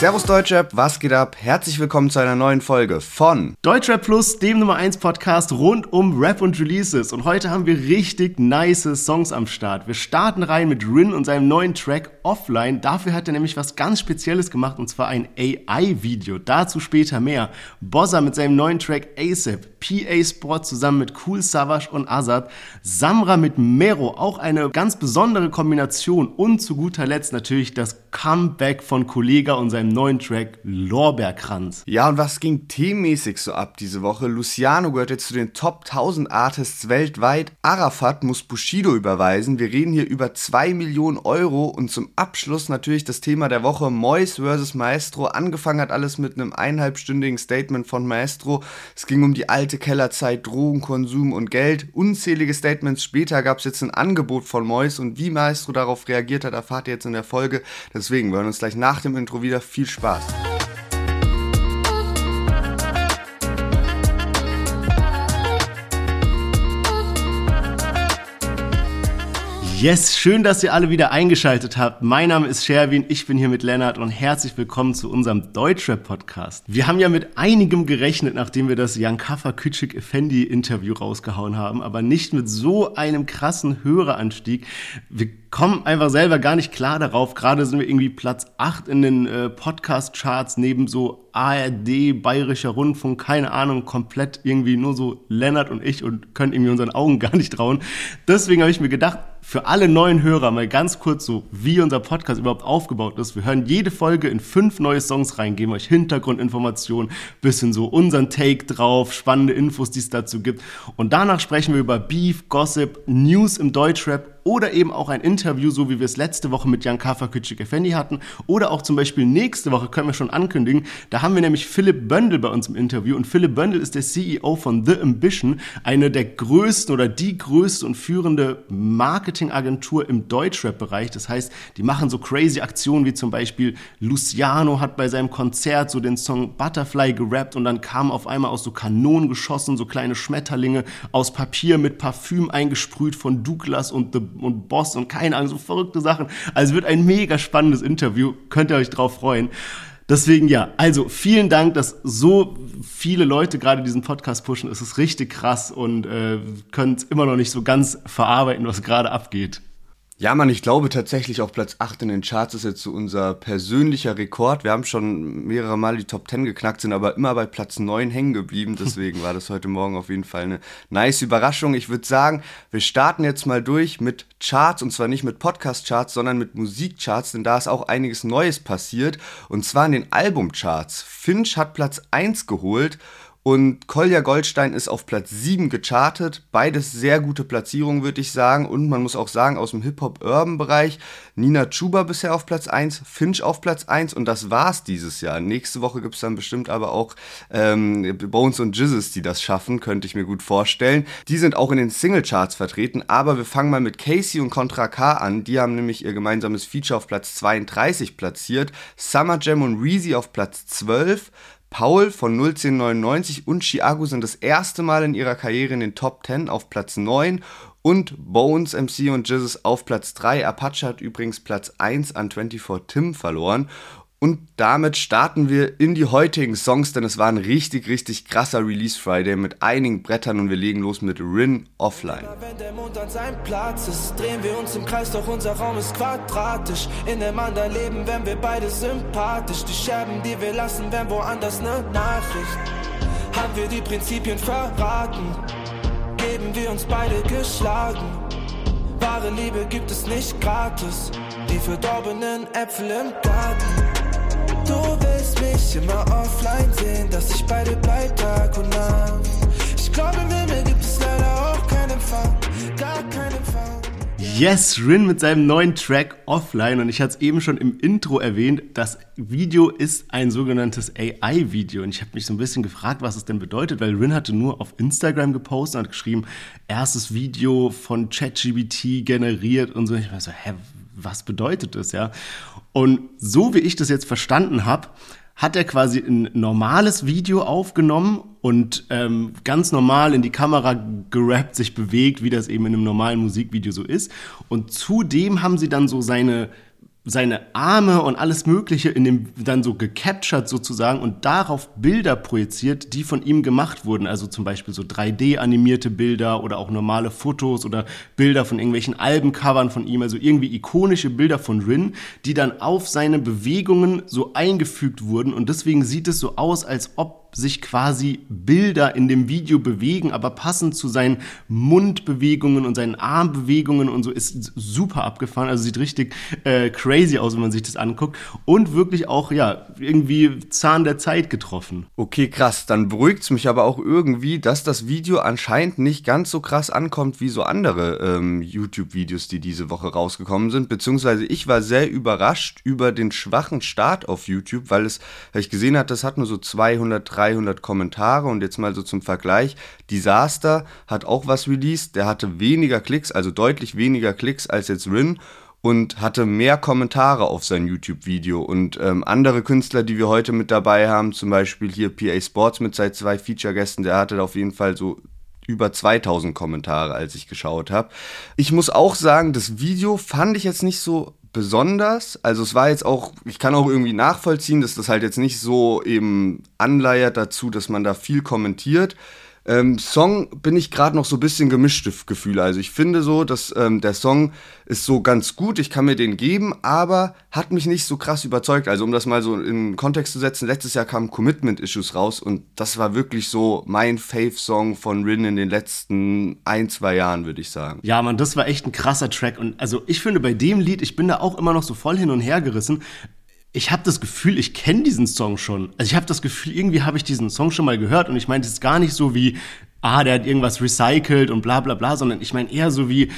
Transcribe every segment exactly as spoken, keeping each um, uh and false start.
Servus Deutschrap, was geht ab? Herzlich willkommen zu einer neuen Folge von Deutschrap Plus, dem Nummer eins Podcast rund um Rap und Releases. Und heute haben wir richtig nice Songs am Start. Wir starten rein mit Rin und seinem neuen Track Offline. Dafür hat er nämlich was ganz Spezielles gemacht, und zwar ein A I-Video. Dazu später mehr. Bozza mit seinem neuen Track ASAP, P A Sport zusammen mit Kool Savas und Azad, Samra mit Mero, auch eine ganz besondere Kombination, und zu guter Letzt natürlich das Comeback von Kollegah und seinem neuen Track Lorbeerkranz. Ja, und was ging themenmäßig so ab diese Woche? Luciano gehört jetzt zu den Top tausend Artists weltweit, Arafat muss Bushido überweisen, wir reden hier über zwei Millionen Euro, und zum Abschluss natürlich das Thema der Woche, Moyes versus Maestro. Angefangen hat alles mit einem eineinhalbstündigen Statement von Maestro. Es ging um die alte Kellerzeit, Drogenkonsum und Geld. Unzählige Statements später gab es jetzt ein Angebot von Moyes, und wie Maestro darauf reagiert hat, erfahrt ihr jetzt in der Folge. Deswegen, wir hören uns gleich nach dem Intro wieder. Viel Spaß! Yes, schön, dass ihr alle wieder eingeschaltet habt. Mein Name ist Sherwin, ich bin hier mit Lennart und herzlich willkommen zu unserem Deutschrap-Podcast. Wir haben ja mit einigem gerechnet, nachdem wir das Yankaffer Küçük Efendi-Interview rausgehauen haben, aber nicht mit so einem krassen Höreranstieg. Wir kommen einfach selber gar nicht klar darauf. Gerade sind wir irgendwie Platz acht in den äh, Podcast-Charts, neben so A R D, Bayerischer Rundfunk, keine Ahnung, komplett irgendwie nur so Lennart und ich, und können irgendwie unseren Augen gar nicht trauen. Deswegen habe ich mir gedacht, für alle neuen Hörer mal ganz kurz so, wie unser Podcast überhaupt aufgebaut ist. Wir hören jede Folge in fünf neue Songs rein, geben euch Hintergrundinformationen, bisschen so unseren Take drauf, spannende Infos, die es dazu gibt. Und danach sprechen wir über Beef, Gossip, News im Deutschrap oder eben auch ein Interview, so wie wir es letzte Woche mit Yankaffer Küçük Efendi hatten. Oder auch zum Beispiel nächste Woche, können wir schon ankündigen, da haben wir nämlich Philipp Böndel bei uns im Interview. Und Philipp Böndel ist der C E O von The Ambition, eine der größten oder die größte und führende Marketingagentur im Deutschrap-Bereich. Das heißt, die machen so crazy Aktionen, wie zum Beispiel Luciano hat bei seinem Konzert so den Song Butterfly gerappt, und dann kamen auf einmal aus so Kanonen geschossen, so kleine Schmetterlinge aus Papier mit Parfüm eingesprüht von Douglas und The und Boss und keine Ahnung, so verrückte Sachen. Also wird ein mega spannendes Interview, könnt ihr euch drauf freuen. Deswegen ja, also vielen Dank, dass so viele Leute gerade diesen Podcast pushen. Es ist richtig krass, und äh, können es immer noch nicht so ganz verarbeiten, was gerade abgeht. Ja, Mann, ich glaube tatsächlich, auf Platz acht in den Charts ist jetzt so unser persönlicher Rekord. Wir haben schon mehrere Mal die Top zehn geknackt, sind aber immer bei Platz neun hängen geblieben. Deswegen war das heute Morgen auf jeden Fall eine nice Überraschung. Ich würde sagen, wir starten jetzt mal durch mit Charts, und zwar nicht mit Podcast-Charts, sondern mit Musikcharts, denn da ist auch einiges Neues passiert, und zwar in den Albumcharts. Finch hat Platz eins geholt. Und Kolja Goldstein ist auf Platz sieben gechartet. Beides sehr gute Platzierungen, würde ich sagen. Und man muss auch sagen, aus dem Hip-Hop-Urban-Bereich, Nina Chuba bisher auf Platz eins, Finch auf Platz eins. Und das war's dieses Jahr. Nächste Woche gibt's dann bestimmt aber auch ähm, Bones und Jizzes, die das schaffen, könnte ich mir gut vorstellen. Die sind auch in den Single-Charts vertreten. Aber wir fangen mal mit Casey und Contra K an. Die haben nämlich ihr gemeinsames Feature auf Platz zweiunddreißig platziert. Summer Jam und Reezy auf Platz zwölf. Paul von null zehn neunundneunzig und Chiago sind das erste Mal in ihrer Karriere in den Top zehn auf Platz neun, und Bones, M C und Jizzes auf Platz drei. Apache hat übrigens Platz eins an vierundzwanzig Tim verloren. Und damit starten wir in die heutigen Songs, denn es war ein richtig, richtig krasser Release Friday mit einigen Brettern, und wir legen los mit Rin Offline. Wenn der Mond an seinem Platz ist, drehen wir uns im Kreis, doch unser Raum ist quadratisch. In einem anderen Leben wären wir beide sympathisch. Die Scherben, die wir lassen, wären woanders eine Nachricht. Haben wir die Prinzipien verraten, geben wir uns beide geschlagen. Wahre Liebe gibt es nicht gratis, die verdorbenen Äpfel im Garten. Du willst mich immer offline sehen, dass ich bei dir bleib Tag und Nacht. Ich glaube, im Himmel gibt es leider auch keinen Empfang, gar keinen Empfang. Yes, Rin mit seinem neuen Track Offline, und ich hatte es eben schon im Intro erwähnt, das Video ist ein sogenanntes A I-Video, und ich habe mich so ein bisschen gefragt, was es denn bedeutet, weil Rin hatte nur auf Instagram gepostet und hat geschrieben, erstes Video von ChatGPT generiert und so. Ich war so, hä, was bedeutet das, ja? Und so wie ich das jetzt verstanden habe, hat er quasi ein normales Video aufgenommen und ähm, ganz normal in die Kamera gerappt, sich bewegt, wie das eben in einem normalen Musikvideo so ist. Und zudem haben sie dann so seine seine Arme und alles Mögliche in dem dann so gecaptured sozusagen und darauf Bilder projiziert, die von ihm gemacht wurden. Also zum Beispiel so drei D-animierte Bilder oder auch normale Fotos oder Bilder von irgendwelchen Albencovern von ihm. Also irgendwie ikonische Bilder von Rin, die dann auf seine Bewegungen so eingefügt wurden. Und deswegen sieht es so aus, als ob sich quasi Bilder in dem Video bewegen, aber passend zu seinen Mundbewegungen und seinen Armbewegungen und so, ist super abgefahren. Also sieht richtig äh, crazy aus, wenn man sich das anguckt. Und wirklich auch, ja, irgendwie Zahn der Zeit getroffen. Okay, krass. Dann beruhigt es mich aber auch irgendwie, dass das Video anscheinend nicht ganz so krass ankommt wie so andere ähm, YouTube-Videos, die diese Woche rausgekommen sind. Beziehungsweise ich war sehr überrascht über den schwachen Start auf YouTube, weil es, weil ich gesehen habe, das hat nur so zweihundert dreihundert Kommentare. Und jetzt mal so zum Vergleich, Disaster hat auch was released, der hatte weniger Klicks, also deutlich weniger Klicks als jetzt Rin und hatte mehr Kommentare auf sein YouTube-Video. Und ähm, andere Künstler, die wir heute mit dabei haben, zum Beispiel hier P A Sports mit seit zwei Feature-Gästen, der hatte auf jeden Fall so über zweitausend Kommentare, als ich geschaut habe. Ich muss auch sagen, das Video fand ich jetzt nicht so besonders, also es war jetzt auch, ich kann auch irgendwie nachvollziehen, dass das halt jetzt nicht so eben anleiert dazu, dass man da viel kommentiert. Ähm, Song bin ich gerade noch so ein bisschen gemischte Gefühle, also ich finde so, dass ähm, der Song ist so ganz gut, ich kann mir den geben, aber hat mich nicht so krass überzeugt, also um das mal so in Kontext zu setzen, letztes Jahr kamen Commitment-Issues raus und das war wirklich so mein Fave-Song von Rin in den letzten ein, zwei Jahren, würde ich sagen. Ja, Mann, das war echt ein krasser Track und also ich finde bei dem Lied, ich bin da auch immer noch so voll hin und her gerissen. Ich habe das Gefühl, ich kenne diesen Song schon. Also ich habe das Gefühl, irgendwie habe ich diesen Song schon mal gehört. Und ich meine, das ist gar nicht so wie, ah, der hat irgendwas recycelt und bla bla bla, sondern ich meine eher so wie,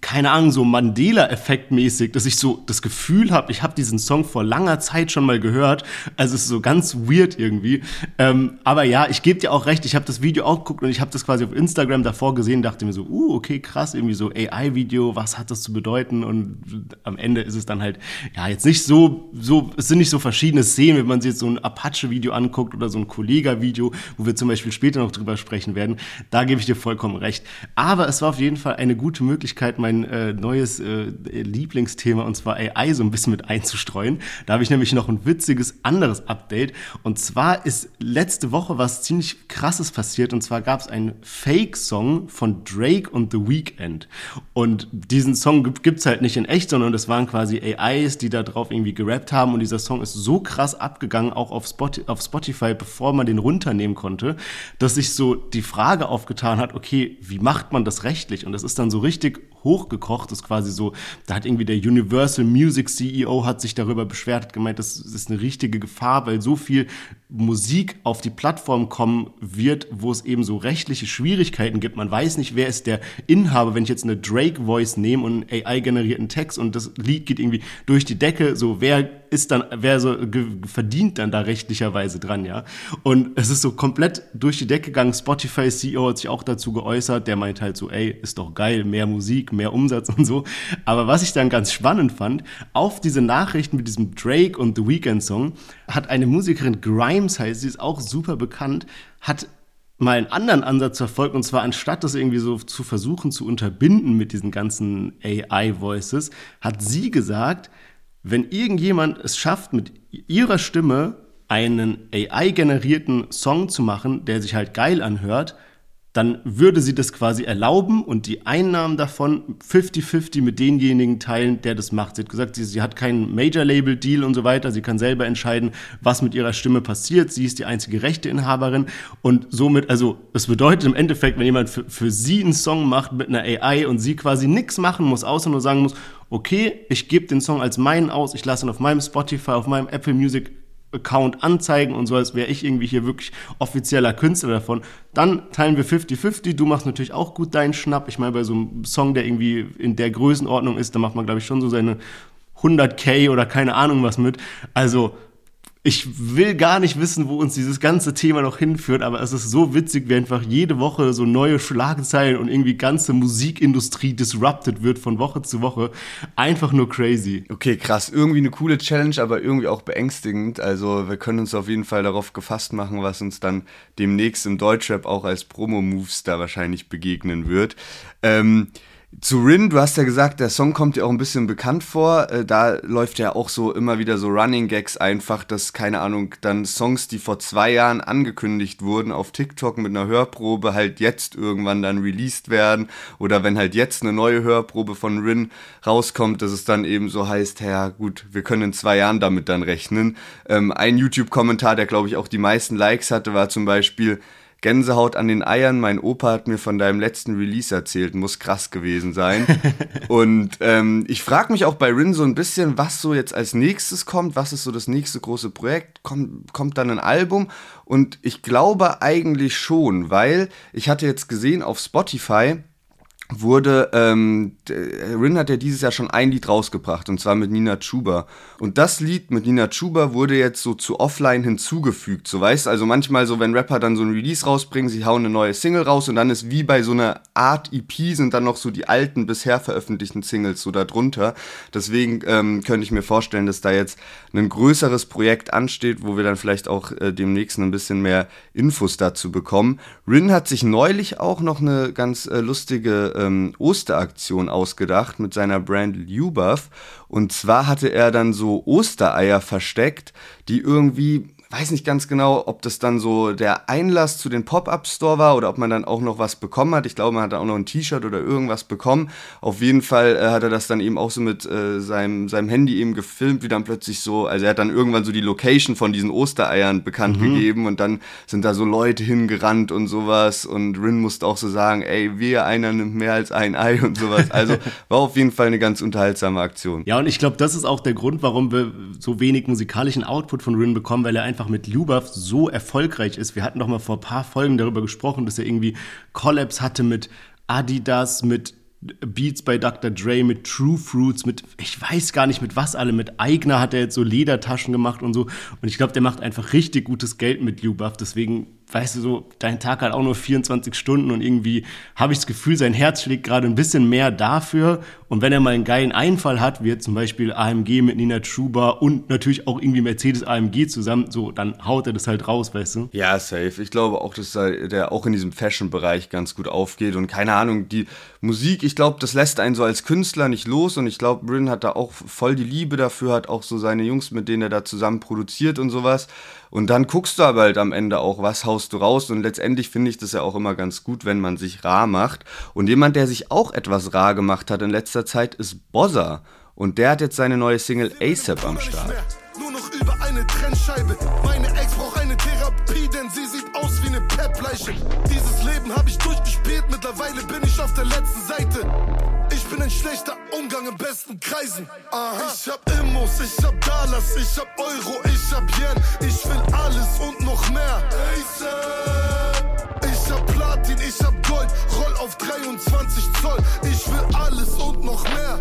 keine Ahnung, so Mandela-Effekt-mäßig, dass ich so das Gefühl habe, ich habe diesen Song vor langer Zeit schon mal gehört. Also es ist so ganz weird irgendwie. Ähm, aber ja, ich gebe dir auch recht, ich habe das Video auch geguckt und ich habe das quasi auf Instagram davor gesehen, dachte mir so, uh, okay, krass, irgendwie so A I-Video, was hat das zu bedeuten? Und am Ende ist es dann halt, ja, jetzt nicht so, so es sind nicht so verschiedene Szenen, wenn man sich jetzt so ein Apache-Video anguckt oder so ein Kollega-Video, wo wir zum Beispiel später noch drüber sprechen werden. Da gebe ich dir vollkommen recht. Aber es war auf jeden Fall eine gute Möglichkeit, mein äh, neues äh, Lieblingsthema, und zwar A I, so ein bisschen mit einzustreuen. Da habe ich nämlich noch ein witziges anderes Update. Und zwar ist letzte Woche was ziemlich Krasses passiert. Und zwar gab es einen Fake-Song von Drake und The Weeknd. Und diesen Song gibt es halt nicht in echt, sondern das waren quasi A Is, die da drauf irgendwie gerappt haben. Und dieser Song ist so krass abgegangen, auch auf, Spot- auf Spotify, bevor man den runternehmen konnte, dass sich so die Frage aufgetan hat, okay, wie macht man das rechtlich? Und das ist dann so richtig hochgekocht, ist quasi so, da hat irgendwie der Universal Music C E O hat sich darüber beschwert, hat gemeint, das ist eine richtige Gefahr, weil so viel Musik auf die Plattform kommen wird, wo es eben so rechtliche Schwierigkeiten gibt. Man weiß nicht, wer ist der Inhaber, wenn ich jetzt eine Drake-Voice nehme und einen A I-generierten Text und das Lied geht irgendwie durch die Decke, so wer ist dann, wer so ge- verdient dann da rechtlicherweise dran, ja. Und es ist so komplett durch die Decke gegangen. Spotify C E O hat sich auch dazu geäußert, der meint halt so, ey, ist doch geil, mehr Musik, mehr Umsatz und so. Aber was ich dann ganz spannend fand, auf diese Nachrichten mit diesem Drake und The Weeknd Song hat eine Musikerin, Grimes heißt sie, ist auch super bekannt, hat mal einen anderen Ansatz verfolgt, und zwar anstatt das irgendwie so zu versuchen zu unterbinden mit diesen ganzen A I-Voices, hat sie gesagt, wenn irgendjemand es schafft, mit ihrer Stimme einen A I-generierten Song zu machen, der sich halt geil anhört, dann würde sie das quasi erlauben und die Einnahmen davon fifty-fifty mit denjenigen teilen, der das macht. Sie hat gesagt, sie, sie hat keinen Major-Label-Deal und so weiter. Sie kann selber entscheiden, was mit ihrer Stimme passiert. Sie ist die einzige Rechteinhaberin. Und somit, also es bedeutet im Endeffekt, wenn jemand für, für sie einen Song macht mit einer A I und sie quasi nichts machen muss, außer nur sagen muss, okay, ich gebe den Song als meinen aus, ich lasse ihn auf meinem Spotify, auf meinem Apple Music Account anzeigen und so, als wäre ich irgendwie hier wirklich offizieller Künstler davon. Dann teilen wir fifty-fifty, du machst natürlich auch gut deinen Schnapp. Ich meine, bei so einem Song, der irgendwie in der Größenordnung ist, da macht man, glaube ich, schon so seine hundert K oder keine Ahnung was mit. Also, ich will gar nicht wissen, wo uns dieses ganze Thema noch hinführt, aber es ist so witzig, wie einfach jede Woche so neue Schlagzeilen und irgendwie ganze Musikindustrie disrupted wird von Woche zu Woche. Einfach nur crazy. Okay, krass. Irgendwie eine coole Challenge, aber irgendwie auch beängstigend. Also wir können uns auf jeden Fall darauf gefasst machen, was uns dann demnächst im Deutschrap auch als Promo-Moves da wahrscheinlich begegnen wird. Ähm... Zu Rin, du hast ja gesagt, der Song kommt dir auch ein bisschen bekannt vor. Da läuft ja auch so immer wieder so Running Gags einfach, dass, keine Ahnung, dann Songs, die vor zwei Jahren angekündigt wurden auf TikTok mit einer Hörprobe, halt jetzt irgendwann dann released werden. Oder wenn halt jetzt eine neue Hörprobe von Rin rauskommt, dass es dann eben so heißt, ja gut, wir können in zwei Jahren damit dann rechnen. Ähm, ein YouTube-Kommentar, der glaube ich auch die meisten Likes hatte, war zum Beispiel: Gänsehaut an den Eiern, mein Opa hat mir von deinem letzten Release erzählt, muss krass gewesen sein. Und ähm, ich frage mich auch bei Rin so ein bisschen, was so jetzt als nächstes kommt, was ist so das nächste große Projekt, Komm, kommt dann ein Album? Und ich glaube eigentlich schon, weil ich hatte jetzt gesehen auf Spotify, wurde, ähm, Rin hat ja dieses Jahr schon ein Lied rausgebracht, und zwar mit Nina Chuba. Und das Lied mit Nina Chuba wurde jetzt so zu Offline hinzugefügt, so weißt, also manchmal so, wenn Rapper dann so ein Release rausbringen, sie hauen eine neue Single raus und dann ist wie bei so einer Art E P sind dann noch so die alten, bisher veröffentlichten Singles so da drunter. Deswegen ähm, könnte ich mir vorstellen, dass da jetzt ein größeres Projekt ansteht, wo wir dann vielleicht auch äh, demnächst ein bisschen mehr Infos dazu bekommen. Rin hat sich neulich auch noch eine ganz äh, lustige Ähm, Osteraktion ausgedacht mit seiner Brand Lubuff, und zwar hatte er dann so Ostereier versteckt, die irgendwie, weiß nicht ganz genau, ob das dann so der Einlass zu den Pop-Up-Store war oder ob man dann auch noch was bekommen hat. Ich glaube, man hat dann auch noch ein T-Shirt oder irgendwas bekommen. Auf jeden Fall äh, hat er das dann eben auch so mit äh, seinem, seinem Handy eben gefilmt, wie dann plötzlich so, also er hat dann irgendwann so die Location von diesen Ostereiern bekannt mhm. gegeben, und dann sind da so Leute hingerannt und sowas, und Rin musste auch so sagen, ey, wehe, einer nimmt mehr als ein Ei und sowas. Also war auf jeden Fall eine ganz unterhaltsame Aktion. Ja, und ich glaube, das ist auch der Grund, warum wir so wenig musikalischen Output von Rin bekommen, weil er einfach mit Lubuff so erfolgreich ist. Wir hatten noch mal vor ein paar Folgen darüber gesprochen, dass er irgendwie Collabs hatte mit Adidas, mit Beats bei Doktor Dre, mit True Fruits, mit, ich weiß gar nicht mit was alle, mit Eigner hat er jetzt so Ledertaschen gemacht und so. Und ich glaube, der macht einfach richtig gutes Geld mit Lubuff. Deswegen, weißt du, so, dein Tag hat auch nur vierundzwanzig Stunden, und irgendwie habe ich das Gefühl, sein Herz schlägt gerade ein bisschen mehr dafür. Und wenn er mal einen geilen Einfall hat, wie jetzt zum Beispiel A M G mit Nina Chuba und natürlich auch irgendwie Mercedes A M G zusammen, so, dann haut er das halt raus, weißt du? Ja, safe. Ich glaube auch, dass der auch in diesem Fashion-Bereich ganz gut aufgeht, und keine Ahnung, die Musik, ich glaube, das lässt einen so als Künstler nicht los, und ich glaube, Rin hat da auch voll die Liebe dafür, hat auch so seine Jungs, mit denen er da zusammen produziert und sowas. Und dann guckst du aber halt am Ende auch, was haust du raus, und letztendlich finde ich das ja auch immer ganz gut, wenn man sich rar macht. Und jemand, der sich auch etwas rar gemacht hat in letzter Zeit, ist Bozza, und der hat jetzt seine neue Single A$AP am Start. Nur noch über eine Trennscheibe, meine Ex braucht eine Therapie, denn sie sieht aus wie eine Peppleiche. Dieses Leben habe ich durchgespielt, mittlerweile bin ich auf der letzten Seite. Ich bin ein schlechter Umgang im besten Kreisen. Aha. Ich hab Immos, ich hab Dollars, ich hab Euro, ich hab Yen. Ich will alles und noch mehr. Ich hab Platin, ich hab Gold, roll auf dreiundzwanzig Zoll. Ich will alles und noch mehr.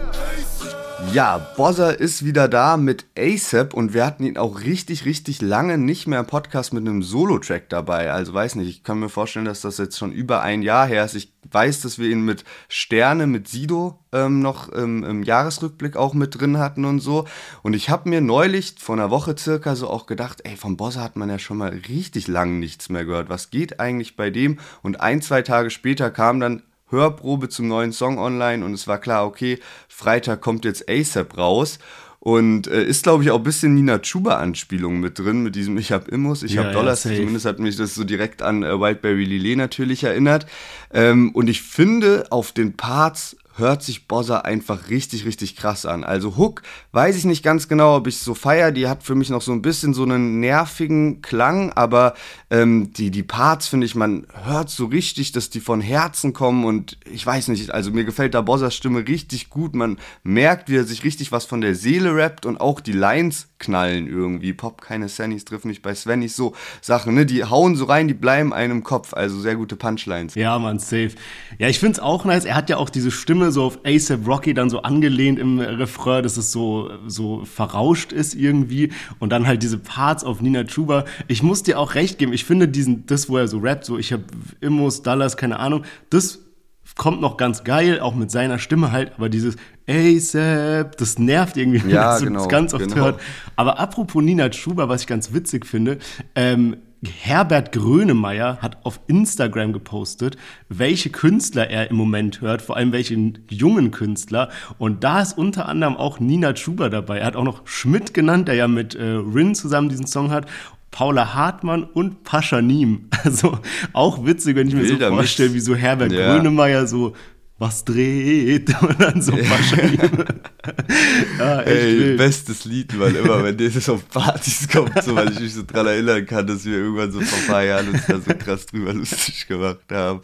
Ja, Bozza ist wieder da mit A$AP, und wir hatten ihn auch richtig, richtig lange nicht mehr im Podcast mit einem Solo-Track dabei. Also weiß nicht, ich kann mir vorstellen, dass das jetzt schon über ein Jahr her ist. Ich weiß, dass wir ihn mit Sterne, mit Sido ähm, noch ähm, im Jahresrückblick auch mit drin hatten und so. Und ich habe mir neulich, vor einer Woche circa, so auch gedacht, ey, von Bozza hat man ja schon mal richtig lange nichts mehr gehört. Was geht eigentlich bei dem? Und ein, zwei Tage später kam dann Hörprobe zum neuen Song online, und es war klar, okay, Freitag kommt jetzt A$AP raus. Und äh, ist, glaube ich, auch ein bisschen Nina Chuba-Anspielung mit drin, mit diesem Ich hab Immos, ich ja, hab Dollars. Ja, zumindest hat mich das so direkt an äh, Wildberry Lillet natürlich erinnert. Ähm, und ich finde, auf den Parts hört sich Bozza einfach richtig, richtig krass an. Also Hook, weiß ich nicht ganz genau, ob ich so feier. Die hat für mich noch so ein bisschen so einen nervigen Klang, aber ähm, die, die Parts, finde ich, man hört so richtig, dass die von Herzen kommen, und ich weiß nicht, also mir gefällt da Bozzas Stimme richtig gut. Man merkt, wie er sich richtig was von der Seele rappt, und auch die Lines knallen irgendwie. Pop, keine Sannys, triff mich bei Svennys, so Sachen, ne? Die hauen so rein, die bleiben einem im Kopf. Also sehr gute Punchlines. Ja, man, safe. Ja, ich find's auch nice. Er hat ja auch diese Stimme so auf A$AP Rocky dann so angelehnt im Refrain, dass es so, so verrauscht ist irgendwie, und dann halt diese Parts auf Nina Chuba. Ich muss dir auch recht geben, ich finde diesen, das, wo er so rappt, so ich hab Immos, Dollars, keine Ahnung, das kommt noch ganz geil, auch mit seiner Stimme halt, aber dieses A$AP, das nervt irgendwie, wenn ja, man das genau, ganz oft genau. hört. Aber apropos Nina Chuba, was ich ganz witzig finde, ähm, Herbert Grönemeyer hat auf Instagram gepostet, welche Künstler er im Moment hört, vor allem welche jungen Künstler. Und da ist unter anderem auch Nina Chuba dabei. Er hat auch noch Schmidt genannt, der ja mit äh, Rin zusammen diesen Song hat, Paula Hartmann und Pasha Nim. Also auch witzig, wenn ich mir Bilder so vorstelle, mit. Wie so Herbert ja. Grönemeyer so was dreht und dann so Pasha Nim. Ja, ey, wild. Bestes Lied, weil immer, wenn das auf Partys kommt, so, weil ich mich so dran erinnern kann, dass wir irgendwann so vor ein paar Jahren uns da so krass drüber lustig gemacht haben.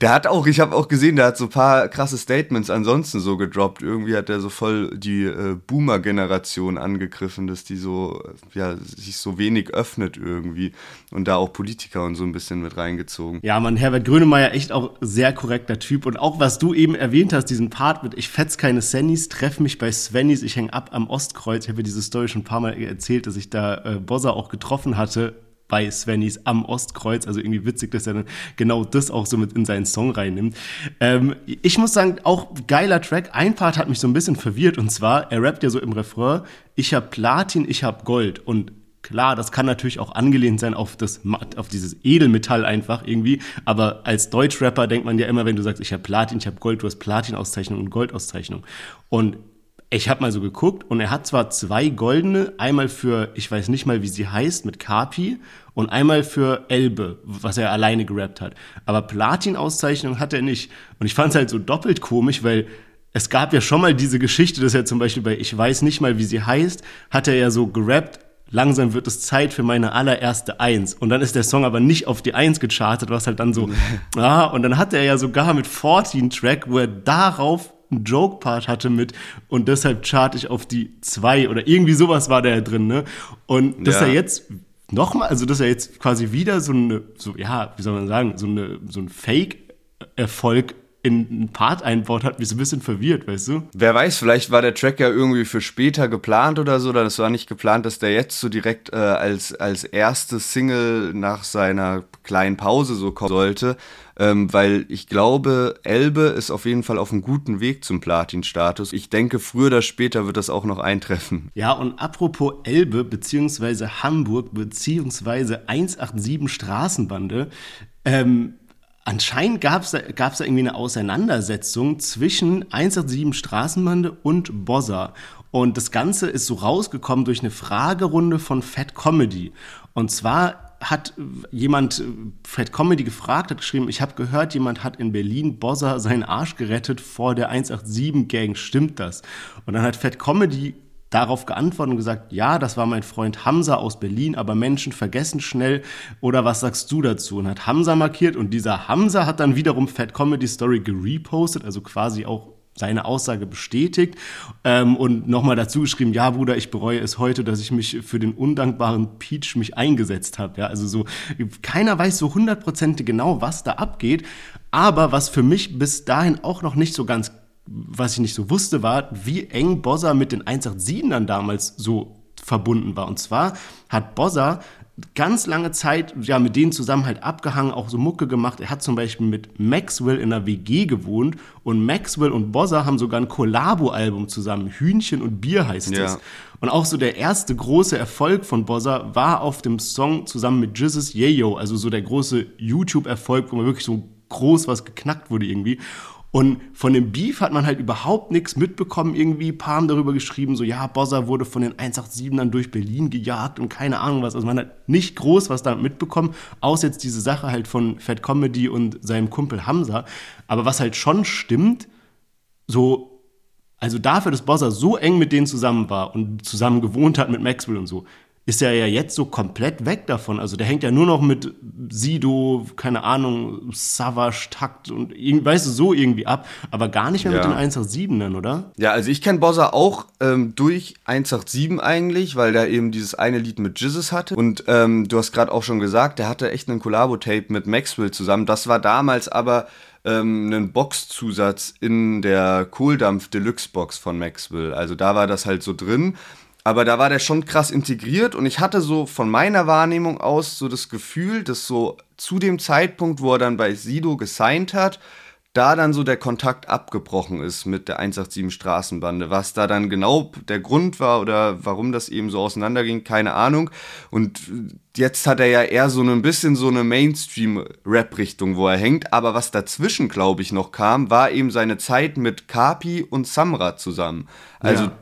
Der hat auch, ich habe auch gesehen, der hat so ein paar krasse Statements ansonsten so gedroppt. Irgendwie hat er so voll die äh, Boomer-Generation angegriffen, dass die so, ja, sich so wenig öffnet irgendwie und da auch Politiker und so ein bisschen mit reingezogen. Ja, Mann, Herbert Grönemeyer, echt auch sehr korrekter Typ. Und auch, was du eben erwähnt hast, diesen Part mit ich fetz keine Sennys, treff mich bei Svennis, ich hänge ab am Ostkreuz. Ich habe ja diese Story schon ein paar Mal erzählt, dass ich da äh, Bozza auch getroffen hatte bei Svennis am Ostkreuz. Also irgendwie witzig, dass er dann genau das auch so mit in seinen Song reinnimmt. Ähm, ich muss sagen, auch geiler Track. Ein Part hat mich so ein bisschen verwirrt und zwar, er rappt ja so im Refrain, ich hab Platin, ich hab Gold und klar, das kann natürlich auch angelehnt sein auf, das, auf dieses Edelmetall einfach irgendwie, aber als Deutschrapper denkt man ja immer, wenn du sagst, ich hab Platin, ich hab Gold, du hast Platinauszeichnung und Goldauszeichnung. Und ich habe mal so geguckt und er hat zwar zwei goldene, einmal für, ich weiß nicht mal, wie sie heißt, mit Kapi und einmal für Elbe, was er alleine gerappt hat. Aber Platin-Auszeichnung hat er nicht. Und ich fand es halt so doppelt komisch, weil es gab ja schon mal diese Geschichte, dass er zum Beispiel bei Ich weiß nicht mal, wie sie heißt, hat er ja so gerappt, langsam wird es Zeit für meine allererste Eins. Und dann ist der Song aber nicht auf die Eins gechartet, was halt dann so, ah, und dann hat er ja sogar mit vierzehn Track, wo er darauf einen Joke-Part hatte mit und deshalb chart ich auf die zwei oder irgendwie sowas war da ja drin, ne? Und dass ja. er jetzt nochmal, also dass er jetzt quasi wieder so eine, so, ja, wie soll man sagen, so eine, so ein Fake-Erfolg in einen Part einbaut, hat mich so ein bisschen verwirrt, weißt du? Wer weiß, vielleicht war der Track ja irgendwie für später geplant oder so, dann es war nicht geplant, dass der jetzt so direkt äh, als, als erste Single nach seiner kleinen Pause so kommen sollte, ähm, weil ich glaube, Elbe ist auf jeden Fall auf einem guten Weg zum Platin-Status. Ich denke, früher oder später wird das auch noch eintreffen. Ja, und apropos Elbe, beziehungsweise Hamburg, beziehungsweise eins acht sieben Straßenbande, ähm, anscheinend gab es da, gab's da irgendwie eine Auseinandersetzung zwischen eins acht sieben Straßenbande und Bozza. Und das Ganze ist so rausgekommen durch eine Fragerunde von Fat Comedy. Und zwar hat jemand Fat Comedy gefragt, hat geschrieben, ich habe gehört, jemand hat in Berlin Bozza seinen Arsch gerettet vor der eins acht sieben Gang, stimmt das? Und dann hat Fat Comedy darauf geantwortet und gesagt, ja, das war mein Freund Hamza aus Berlin, aber Menschen vergessen schnell oder was sagst du dazu? Und hat Hamza markiert und dieser Hamza hat dann wiederum Fat Comedy Story gerepostet, also quasi auch seine Aussage bestätigt ähm, und nochmal dazu geschrieben, ja Bruder, ich bereue es heute, dass ich mich für den undankbaren Peach mich eingesetzt habe. Ja, also so, keiner weiß so hundertprozentig genau, was da abgeht, aber was für mich bis dahin auch noch nicht so ganz was ich nicht so wusste, war, wie eng Bozza mit den eins acht siebenern damals so verbunden war. Und zwar hat Bozza ganz lange Zeit ja mit denen zusammen halt abgehangen, auch so Mucke gemacht. Er hat zum Beispiel mit Maxwell in einer W G gewohnt und Maxwell und Bozza haben sogar ein Kollabo-Album zusammen. Hühnchen und Bier heißt ja. das. Und auch so der erste große Erfolg von Bozza war auf dem Song zusammen mit Jizzes Yayo, also so der große YouTube-Erfolg, wo man wirklich so groß was geknackt wurde irgendwie. Und von dem Beef hat man halt überhaupt nichts mitbekommen, irgendwie ein paar haben darüber geschrieben, so ja, Bozza wurde von den eins acht siebenern durch Berlin gejagt und keine Ahnung was. Also man hat nicht groß was damit mitbekommen, außer jetzt diese Sache halt von Fat Comedy und seinem Kumpel Hamza. Aber was halt schon stimmt, so, also dafür, dass Bozza so eng mit denen zusammen war und zusammen gewohnt hat mit Maxwell und so, ist er ja jetzt so komplett weg davon. Also der hängt ja nur noch mit Sido, keine Ahnung, Savage, Takt und weißt du, so irgendwie ab. Aber gar nicht mehr ja. mit den eins acht siebenern, oder? Ja, also ich kenne Bozza auch ähm, durch eins acht sieben eigentlich, weil der eben dieses eine Lied mit Jizzes hatte. Und ähm, du hast gerade auch schon gesagt, der hatte echt einen Kollabo-Tape mit Maxwell zusammen. Das war damals aber ähm, einen Boxzusatz in der Kohldampf-Deluxe-Box von Maxwell. Also da war das halt so drin. Aber da war der schon krass integriert und ich hatte so von meiner Wahrnehmung aus so das Gefühl, dass so zu dem Zeitpunkt, wo er dann bei Sido gesigned hat, da dann so der Kontakt abgebrochen ist mit der hundertsiebenundachtzig Straßenbande, was da dann genau der Grund war oder warum das eben so auseinanderging, keine Ahnung. Und jetzt hat er ja eher so ein bisschen so eine Mainstream-Rap-Richtung, wo er hängt. Aber was dazwischen, glaube ich, noch kam, war eben seine Zeit mit Kapi und Samra zusammen. Also ja.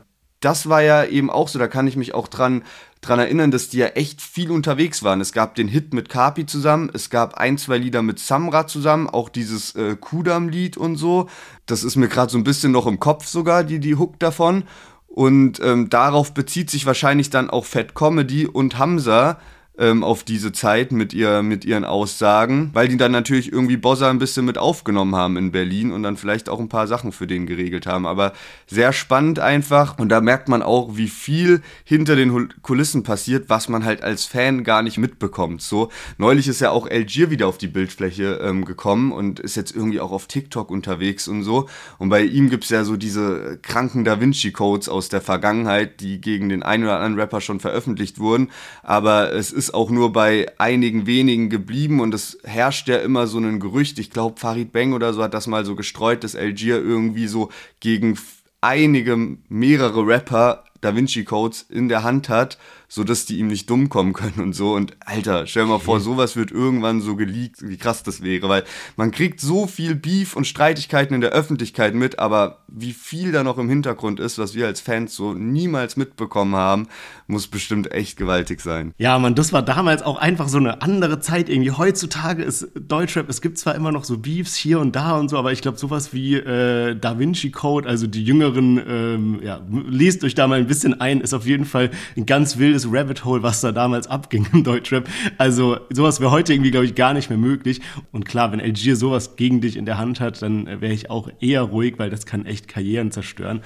Das war ja eben auch so, da kann ich mich auch dran, dran erinnern, dass die ja echt viel unterwegs waren. Es gab den Hit mit Kapi zusammen, es gab ein, zwei Lieder mit Samra zusammen, auch dieses äh, Kudam-Lied und so. Das ist mir gerade so ein bisschen noch im Kopf sogar, die, die Hook davon. Und ähm, darauf bezieht sich wahrscheinlich dann auch Fat Comedy und Hamza ähm, auf diese Zeit mit, ihr, mit ihren Aussagen, weil die dann natürlich irgendwie Bozza ein bisschen mit aufgenommen haben in Berlin und dann vielleicht auch ein paar Sachen für den geregelt haben. Aber sehr spannend einfach. Und da merkt man auch, wie viel hinter den Kulissen passiert, was man halt als Fan gar nicht mitbekommt. So, neulich ist ja auch Elgir wieder auf die Bildfläche ähm, gekommen und ist jetzt irgendwie auch auf TikTok unterwegs und so. Und bei ihm gibt's ja so diese kranken Da Vinci-Codes aus der Vergangenheit, die gegen den einen oder anderen Rapper schon veröffentlicht wurden. Aber es ist auch nur bei einigen wenigen geblieben und es herrscht ja immer so ein Gerücht. Ich glaube, Farid Bang oder so hat das mal so gestreut, dass Elgir irgendwie so gegen einige, mehrere Rapper Da Vinci Codes in der Hand hat, sodass die ihm nicht dumm kommen können und so. Und Alter, stell dir mal vor, sowas wird irgendwann so geleakt, wie krass das wäre, weil man kriegt so viel Beef und Streitigkeiten in der Öffentlichkeit mit, aber wie viel da noch im Hintergrund ist, was wir als Fans so niemals mitbekommen haben, muss bestimmt echt gewaltig sein. Ja, Mann, das war damals auch einfach so eine andere Zeit irgendwie. Heutzutage ist Deutschrap, es gibt zwar immer noch so Beefs hier und da und so, aber ich glaube, sowas wie äh, Da Vinci Code, also die Jüngeren, ähm, ja, lest euch da mal ein bisschen ein, ist auf jeden Fall ein ganz wildes Rabbit Hole, was da damals abging im Deutschrap. Also sowas wäre heute irgendwie, glaube ich, gar nicht mehr möglich. Und klar, wenn Elgir sowas gegen dich in der Hand hat, dann wäre ich auch eher ruhig, weil das kann echt Karrieren zerstören.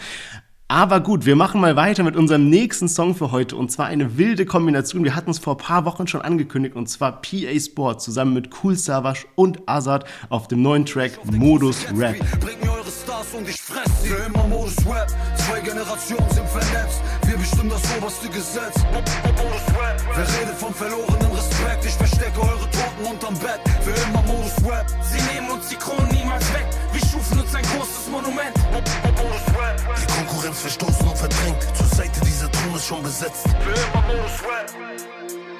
Aber gut, wir machen mal weiter mit unserem nächsten Song für heute und zwar eine wilde Kombination. Wir hatten es vor ein paar Wochen schon angekündigt und zwar P A Sport zusammen mit Kool Savas und Azad auf dem neuen Track Modus Rap. Und ich fress sie. Für immer Modus Rap. Zwei Generationen sind vernetzt. Wir bestimmen das oberste Gesetz. Modus Rap. Wer redet vom verlorenen Respekt? Ich verstecke eure Toten unterm Bett. Für immer Modus Rap. Sie nehmen uns die Kronen niemals weg. Wir schufen uns ein großes Monument. Modus Rap. Die Konkurrenz verstoßen und verdrängt. Zur Seite dieser Thron ist schon besetzt. Für immer Modus Rap.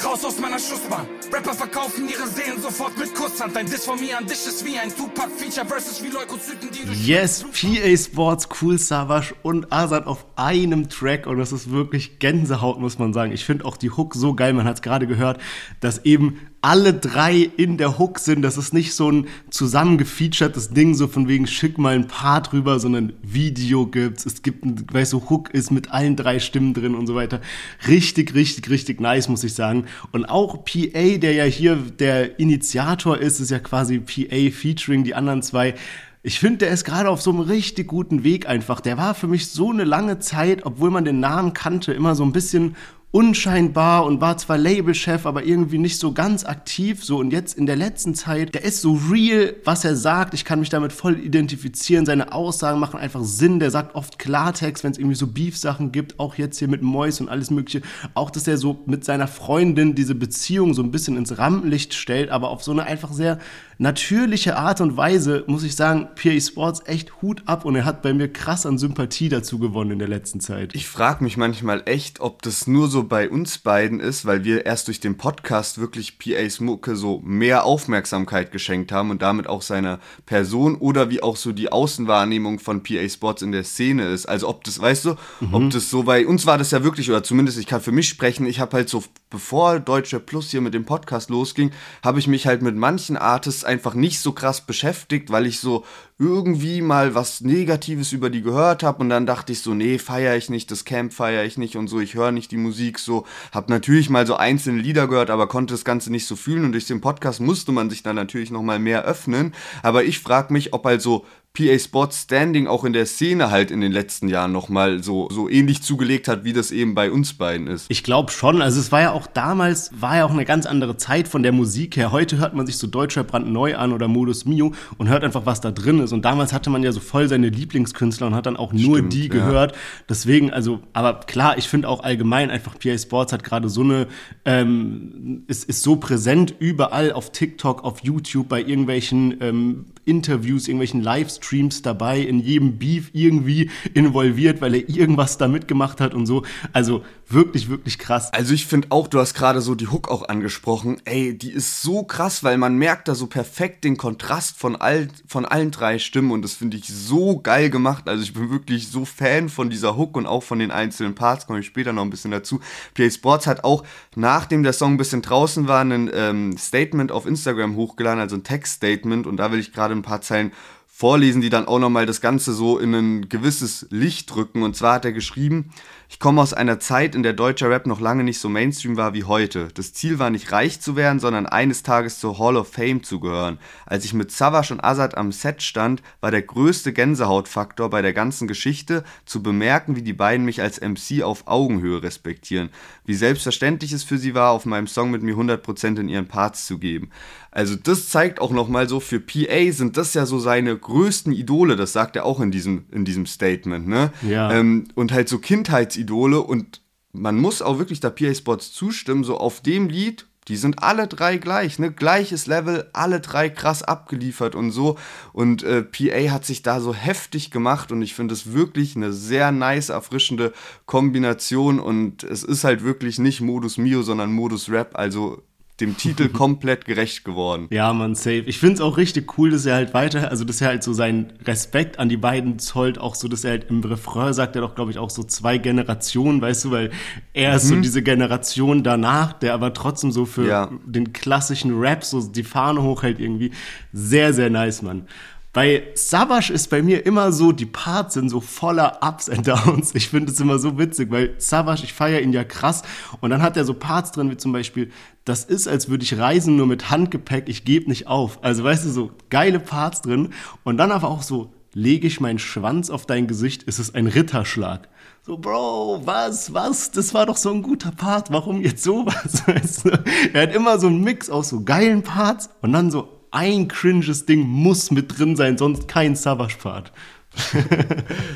Raus aus meiner Schussbahn. Rapper verkaufen ihre Seelen sofort mit Kusshand. Dein Diss von mir an dich ist wie ein Tupac-Feature versus wie Leukozyten, die durch... Yes, P A Sports, Kool Savas und Azad auf einem Track. Und das ist wirklich Gänsehaut, muss man sagen. Ich finde auch die Hook so geil. Man hat es gerade gehört, dass eben alle drei in der Hook sind. Das ist nicht so ein zusammengefeaturtes Ding, so von wegen schick mal ein Part rüber, sondern Video gibt's. Es gibt ein, weißt du, Hook ist mit allen drei Stimmen drin und so weiter. Richtig, richtig, richtig nice, muss ich sagen. Und auch P A, der ja hier der Initiator ist, ist ja quasi P A featuring die anderen zwei. Ich finde, der ist gerade auf so einem richtig guten Weg einfach. Der war für mich so eine lange Zeit, obwohl man den Namen kannte, immer so ein bisschen unscheinbar und war zwar Labelchef, aber irgendwie nicht so ganz aktiv. So, und jetzt in der letzten Zeit, der ist so real, was er sagt. Ich kann mich damit voll identifizieren. Seine Aussagen machen einfach Sinn. Der sagt oft Klartext, wenn es irgendwie so Beef-Sachen gibt. Auch jetzt hier mit Mois und alles Mögliche. Auch, dass er so mit seiner Freundin diese Beziehung so ein bisschen ins Rampenlicht stellt, aber auf so eine einfach sehr natürliche Art und Weise, muss ich sagen, P A Sports echt Hut ab und er hat bei mir krass an Sympathie dazu gewonnen in der letzten Zeit. Ich frage mich manchmal echt, ob das nur so bei uns beiden ist, weil wir erst durch den Podcast wirklich P As Mucke so mehr Aufmerksamkeit geschenkt haben und damit auch seiner Person oder wie auch so die Außenwahrnehmung von P A Sports in der Szene ist. Also ob das, weißt du, mhm. ob das so bei uns war das ja wirklich, oder zumindest ich kann für mich sprechen, ich habe halt so, bevor Deutsche Plus hier mit dem Podcast losging, habe ich mich halt mit manchen Artists einfach nicht so krass beschäftigt, weil ich so irgendwie mal was Negatives über die gehört habe und dann dachte ich so, nee, feiere ich nicht, das Camp feiere ich nicht und so, ich höre nicht die Musik so, habe natürlich mal so einzelne Lieder gehört, aber konnte das Ganze nicht so fühlen und durch den Podcast musste man sich dann natürlich nochmal mehr öffnen, aber ich frage mich, ob halt so P A Spot Standing auch in der Szene halt in den letzten Jahren nochmal so, so ähnlich zugelegt hat, wie das eben bei uns beiden ist. Ich glaube schon, also es war ja auch damals, war ja auch eine ganz andere Zeit von der Musik her. Heute hört man sich so Deutscher brandneu an oder Modus Mio und hört einfach, was da drin ist. Und damals hatte man ja so voll seine Lieblingskünstler und hat dann auch nur Stimmt, die ja. gehört. Deswegen, also, aber klar, ich finde auch allgemein einfach P A Sports hat gerade so eine, ähm, ist, ist so präsent überall auf TikTok, auf YouTube, bei irgendwelchen ähm, Interviews, irgendwelchen Livestreams dabei, in jedem Beef irgendwie involviert, weil er irgendwas da mitgemacht hat und so. Also wirklich, wirklich krass. Also ich finde auch, du hast gerade so die Hook auch angesprochen. Ey, die ist so krass, weil man merkt da so perfekt den Kontrast von, all, von allen drei Stimmen und das finde ich so geil gemacht. Also ich bin wirklich so Fan von dieser Hook und auch von den einzelnen Parts, komme ich später noch ein bisschen dazu. P A Sports hat auch, nachdem der Song ein bisschen draußen war, ein ähm, Statement auf Instagram hochgeladen, also ein Text-Statement und da will ich gerade ein paar Zeilen vorlesen, die dann auch nochmal das Ganze so in ein gewisses Licht drücken. Und zwar hat er geschrieben: Ich komme aus einer Zeit, in der deutscher Rap noch lange nicht so Mainstream war wie heute. Das Ziel war nicht reich zu werden, sondern eines Tages zur Hall of Fame zu gehören. Als ich mit Savage und Azad am Set stand, war der größte Gänsehautfaktor bei der ganzen Geschichte zu bemerken, wie die beiden mich als M C auf Augenhöhe respektieren. Wie selbstverständlich es für sie war, auf meinem Song mit mir hundert Prozent in ihren Parts zu geben. Also das zeigt auch nochmal so, für P A sind das ja so seine größten Idole, das sagt er auch in diesem, in diesem Statement, ne? Ja. Ähm, und halt so Kindheitsidole und man muss auch wirklich der P A Sports zustimmen, so auf dem Lied, die sind alle drei gleich, ne? Gleiches Level, alle drei krass abgeliefert und so und äh, P A hat sich da so heftig gemacht und ich finde es wirklich eine sehr nice, erfrischende Kombination und es ist halt wirklich nicht Modus Mio, sondern Modus Rap, also dem Titel komplett gerecht geworden. Ja, man, safe. Ich find's auch richtig cool, dass er halt weiter, also dass er halt so seinen Respekt an die beiden zollt, auch so, dass er halt im Refrain sagt, er doch, glaube ich, auch so zwei Generationen, weißt du, weil er mhm. ist so diese Generation danach, der aber trotzdem so für ja. den klassischen Rap so die Fahne hochhält irgendwie. Sehr, sehr nice, Mann. Bei Savage ist bei mir immer so, die Parts sind so voller Ups and Downs. Ich finde es immer so witzig, weil Savage, ich feiere ihn ja krass. Und dann hat er so Parts drin, wie zum Beispiel, das ist, als würde ich reisen, nur mit Handgepäck, ich gebe nicht auf. Also weißt du, so geile Parts drin. Und dann aber auch so, lege ich meinen Schwanz auf dein Gesicht, ist es ein Ritterschlag. So, Bro, was, was? Das war doch so ein guter Part, warum jetzt sowas? Weißt du? Er hat immer so einen Mix aus so geilen Parts und dann so, ein cringes Ding muss mit drin sein, sonst kein Savage-Part.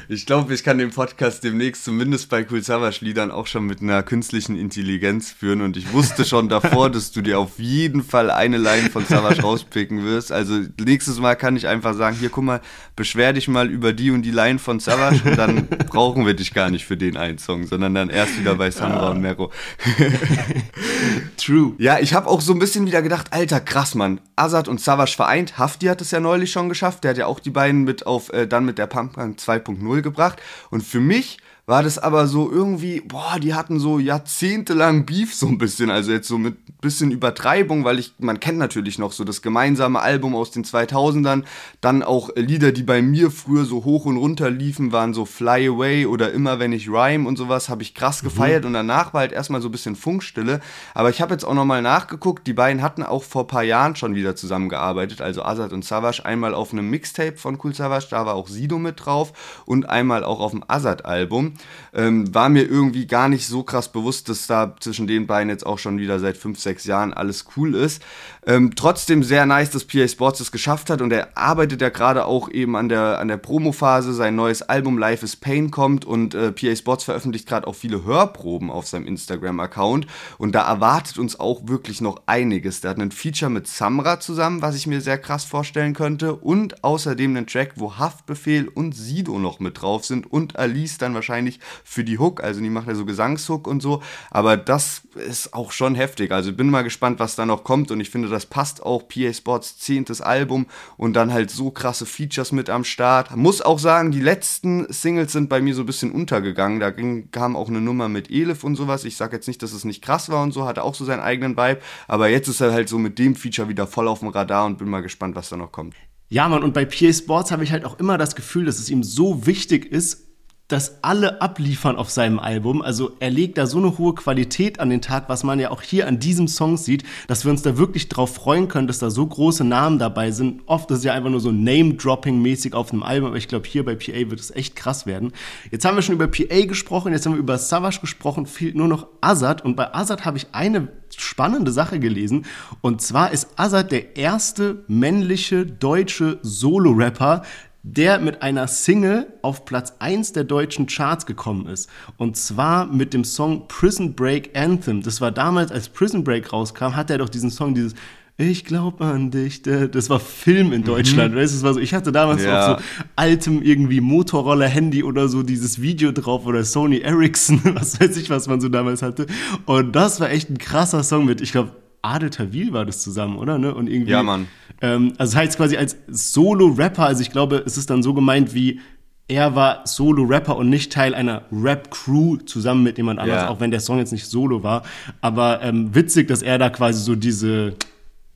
Ich glaube, ich kann den Podcast demnächst zumindest bei Cool Savage-Liedern auch schon mit einer künstlichen Intelligenz führen und ich wusste schon davor, dass du dir auf jeden Fall eine Line von Savage rauspicken wirst. Also nächstes Mal kann ich einfach sagen, hier guck mal, beschwer dich mal über die und die Line von Savage und dann brauchen wir dich gar nicht für den einen Song, sondern dann erst wieder bei Sandra ah. und Mero. True. Ja, ich habe auch so ein bisschen wieder gedacht, alter, krass, Mann. Azad und Savage vereint. Hafti hat es ja neulich schon geschafft. Der hat ja auch die beiden mit auf äh, dann mit der Pump zwei Punkt null gebracht. Und für mich war das aber so irgendwie, boah, die hatten so jahrzehntelang Beef so ein bisschen, also jetzt so mit ein bisschen Übertreibung, weil ich, man kennt natürlich noch so das gemeinsame Album aus den zweitausendern, dann auch Lieder, die bei mir früher so hoch und runter liefen, waren so Fly Away oder Immer wenn ich rhyme und sowas, habe ich krass gefeiert mhm. und danach war halt erstmal so ein bisschen Funkstille, aber ich habe jetzt auch nochmal nachgeguckt, die beiden hatten auch vor ein paar Jahren schon wieder zusammengearbeitet, also Azad und Savage, einmal auf einem Mixtape von Cool Savage, da war auch Sido mit drauf und einmal auch auf dem Azad-Album. Ähm, war mir irgendwie gar nicht so krass bewusst, dass da zwischen den beiden jetzt auch schon wieder seit fünf, sechs Jahren alles cool ist. Ähm, trotzdem sehr nice, dass P A Sports es geschafft hat und er arbeitet ja gerade auch eben an der, an der Promophase. Sein neues Album Life is Pain kommt und äh, P A Sports veröffentlicht gerade auch viele Hörproben auf seinem Instagram-Account und da erwartet uns auch wirklich noch einiges. Der hat einen Feature mit Samra zusammen, was ich mir sehr krass vorstellen könnte und außerdem einen Track, wo Haftbefehl und Sido noch mit drauf sind und Alice dann wahrscheinlich für die Hook, also die macht ja so Gesangshook und so, aber das ist auch schon heftig, also bin mal gespannt, was da noch kommt und ich finde, das passt auch, P A Sports zehntes Album und dann halt so krasse Features mit am Start. Muss auch sagen, die letzten Singles sind bei mir so ein bisschen untergegangen, da ging, kam auch eine Nummer mit Elif und sowas, ich sag jetzt nicht, dass es nicht krass war und so, hatte auch so seinen eigenen Vibe, aber jetzt ist er halt so mit dem Feature wieder voll auf dem Radar und bin mal gespannt, was da noch kommt. Ja, Mann, und bei P A Sports habe ich halt auch immer das Gefühl, dass es ihm so wichtig ist, dass alle abliefern auf seinem Album. Also er legt da so eine hohe Qualität an den Tag, was man ja auch hier an diesem Song sieht, dass wir uns da wirklich drauf freuen können, dass da so große Namen dabei sind. Oft ist es ja einfach nur so Name-Dropping-mäßig auf einem Album, aber ich glaube, hier bei P A wird es echt krass werden. Jetzt haben wir schon über P A gesprochen, jetzt haben wir über Savage gesprochen, fehlt nur noch Azad. Und bei Azad habe ich eine spannende Sache gelesen. Und zwar ist Azad der erste männliche deutsche Solo-Rapper, der mit einer Single auf Platz eins der deutschen Charts gekommen ist. Und zwar mit dem Song Prison Break Anthem. Das war damals, als Prison Break rauskam, hat er doch diesen Song, dieses Ich glaube an dich. Das war Film in Deutschland. Mhm. Weißt du, das war so, ich hatte damals ja. auf so altem irgendwie Motorroller-Handy oder so dieses Video drauf oder Sony Ericsson, was weiß ich, was man so damals hatte. Und das war echt ein krasser Song mit, ich glaube, Adel Tawil war das zusammen, oder? Ne? Und irgendwie, ja, Mann. Ähm, also das heißt quasi als Solo-Rapper, also ich glaube, es ist dann so gemeint wie, er war Solo-Rapper und nicht Teil einer Rap-Crew zusammen mit jemand anders, ja. auch wenn der Song jetzt nicht Solo war. Aber ähm, witzig, dass er da quasi so diese,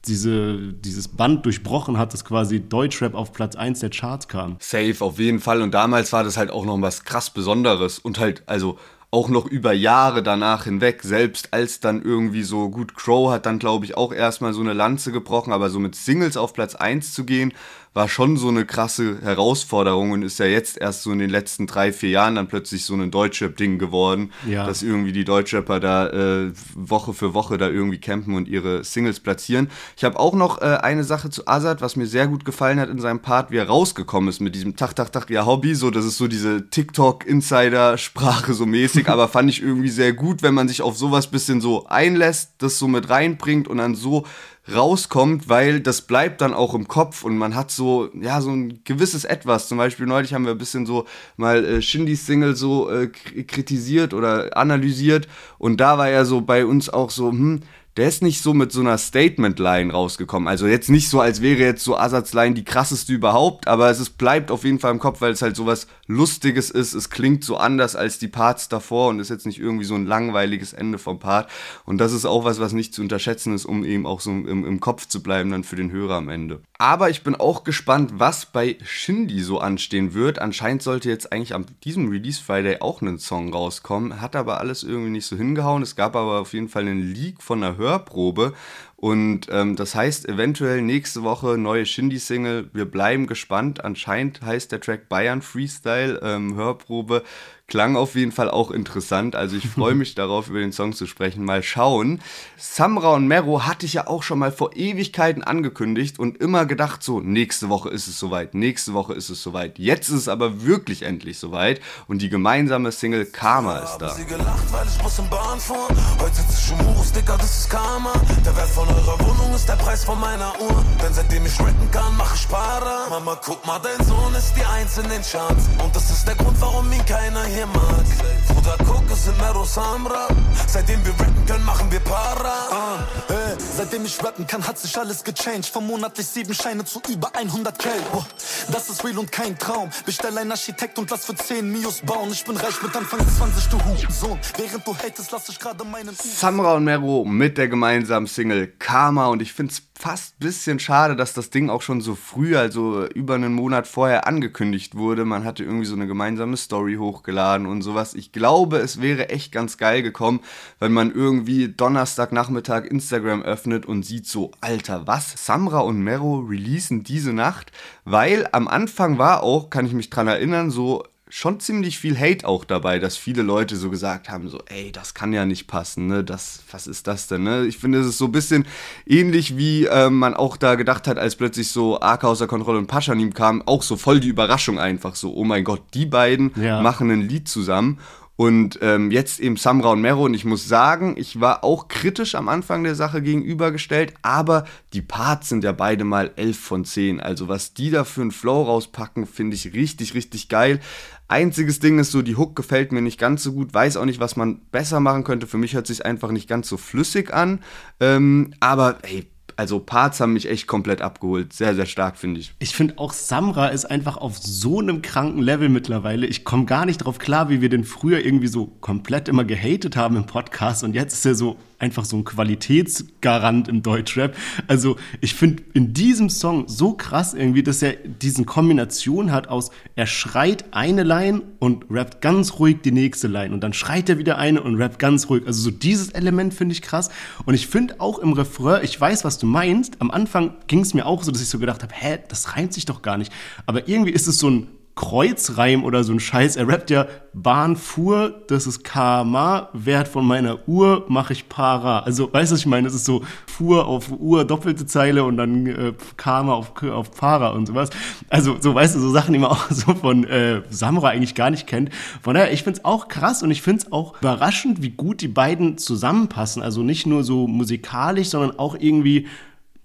diese, dieses Band durchbrochen hat, dass quasi Deutschrap auf Platz eins der Charts kam. Safe, auf jeden Fall. Und damals war das halt auch noch was krass Besonderes und halt, also auch noch über Jahre danach hinweg, selbst als dann irgendwie so, gut, Crow hat dann, glaube ich, auch erstmal so eine Lanze gebrochen, aber so mit Singles auf Platz eins zu gehen, war schon so eine krasse Herausforderung und ist ja jetzt erst so in den letzten drei, vier Jahren dann plötzlich so ein Deutschrap-Ding geworden, ja. dass irgendwie die Deutschrapper da äh, Woche für Woche da irgendwie campen und ihre Singles platzieren. Ich habe auch noch äh, eine Sache zu Azad, was mir sehr gut gefallen hat in seinem Part, wie er rausgekommen ist mit diesem Tach, Tach, Tach, ja Hobby, so das ist so diese TikTok-Insider-Sprache so mäßig, aber fand ich irgendwie sehr gut, wenn man sich auf sowas bisschen so einlässt, das so mit reinbringt und dann so rauskommt, weil das bleibt dann auch im Kopf und man hat so, ja, so ein gewisses Etwas. Zum Beispiel neulich haben wir ein bisschen so mal äh, Shindys Single so äh, kritisiert oder analysiert und da war ja so bei uns auch so, hm, der ist nicht so mit so einer Statement-Line rausgekommen. Also jetzt nicht so, als wäre jetzt so Azads Line die krasseste überhaupt, aber es ist, bleibt auf jeden Fall im Kopf, weil es halt sowas Lustiges ist. Es klingt so anders als die Parts davor und ist jetzt nicht irgendwie so ein langweiliges Ende vom Part. Und das ist auch was, was nicht zu unterschätzen ist, um eben auch so im, im Kopf zu bleiben dann für den Hörer am Ende. Aber ich bin auch gespannt, was bei Shindy so anstehen wird. Anscheinend sollte jetzt eigentlich an diesem Release Friday auch ein Song rauskommen. Hat aber alles irgendwie nicht so hingehauen. Es gab aber auf jeden Fall einen Leak von einer Hörprobe und ähm, das heißt eventuell nächste Woche neue Shindy-Single, wir bleiben gespannt, anscheinend heißt der Track Bayern Freestyle, ähm, Hörprobe, klang auf jeden Fall auch interessant, also ich freue mich darauf, über den Song zu sprechen, mal schauen. Samra und Mero hatte ich ja auch schon mal vor Ewigkeiten angekündigt und immer gedacht so, nächste Woche ist es soweit, nächste Woche ist es soweit, jetzt ist es aber wirklich endlich soweit und die gemeinsame Single Karma ist da. Sie gelacht, weil ich muss in Bahn fahren, heute sitze ich im Urus, Dicker, das ist Karma, der Wert von eurer Wohnung ist der Preis von meiner Uhr, denn seitdem ich rappen kann, mache ich Sparer, Mama, guck mal, dein Sohn ist die Eins in den Charts und das ist der Grund, warum ihn keiner hier mag. Bruder, guck, es sind Mero Samra, seitdem wir rappen können, machen wir Para. Uh, ey, seitdem ich rappen kann, hat sich alles gechanged, von monatlich sieben Scheine zu über hundert K. Oh, das ist real und kein Traum, bestell ein Architekt und lass für zehn Mios bauen, ich bin reich mit Anfang zwanzig, du Hurensohn, während du hatest, lass ich gerade meinen... Samra und Mero mit der gemeinsamen Single Karma und ich find's fast ein bisschen schade, dass das Ding auch schon so früh, also über einen Monat vorher angekündigt wurde. Man hatte irgendwie so eine gemeinsame Story hochgeladen und sowas. Ich glaube, es wäre echt ganz geil gekommen, wenn man irgendwie Donnerstagnachmittag Instagram öffnet und sieht so, Alter, was? Samra und Mero releasen diese Nacht? Weil am Anfang war auch, kann ich mich dran erinnern, so schon ziemlich viel Hate auch dabei, dass viele Leute so gesagt haben, so, ey, das kann ja nicht passen, ne, das, was ist das denn, ne, ich finde, es ist so ein bisschen ähnlich, wie äh, man auch da gedacht hat, als plötzlich so Arca außer Kontrolle und Paschanim kamen, auch so voll die Überraschung einfach so, oh mein Gott, die beiden ja. machen ein Lied zusammen. Und ähm, jetzt eben Samra und Mero und ich muss sagen, ich war auch kritisch am Anfang der Sache gegenübergestellt, aber die Parts sind ja beide mal elf von zehn, also was die da für einen Flow rauspacken, finde ich richtig, richtig geil. Einziges Ding ist so, die Hook gefällt mir nicht ganz so gut, weiß auch nicht, was man besser machen könnte, für mich hört es sich einfach nicht ganz so flüssig an, ähm, aber hey, also Parts haben mich echt komplett abgeholt. Sehr, sehr stark, finde ich. Ich finde auch, Samra ist einfach auf so einem kranken Level mittlerweile. Ich komme gar nicht drauf klar, wie wir den früher irgendwie so komplett immer gehatet haben im Podcast. Und jetzt ist er so einfach so ein Qualitätsgarant im Deutschrap. Also ich finde in diesem Song so krass irgendwie, dass er diesen Kombination hat aus, er schreit eine Line und rappt ganz ruhig die nächste Line. Und dann schreit er wieder eine und rappt ganz ruhig. Also so dieses Element finde ich krass. Und ich finde auch im Refrain, ich weiß, was du meinst, am Anfang ging es mir auch so, dass ich so gedacht habe, hä, das reimt sich doch gar nicht. Aber irgendwie ist es so ein Kreuzreim oder so ein Scheiß. Er rappt ja, Bahn fuhr, das ist K M A, Wert von meiner Uhr, mache ich Para. Also, weißt du, was ich meine? Das ist so fuhr auf Uhr, doppelte Zeile und dann äh, K M A auf, auf Para und sowas. Also, so, weißt du, so Sachen, die man auch so von äh, Samra eigentlich gar nicht kennt. Von daher, ich find's auch krass und ich find's auch überraschend, wie gut die beiden zusammenpassen. Also nicht nur so musikalisch, sondern auch irgendwie,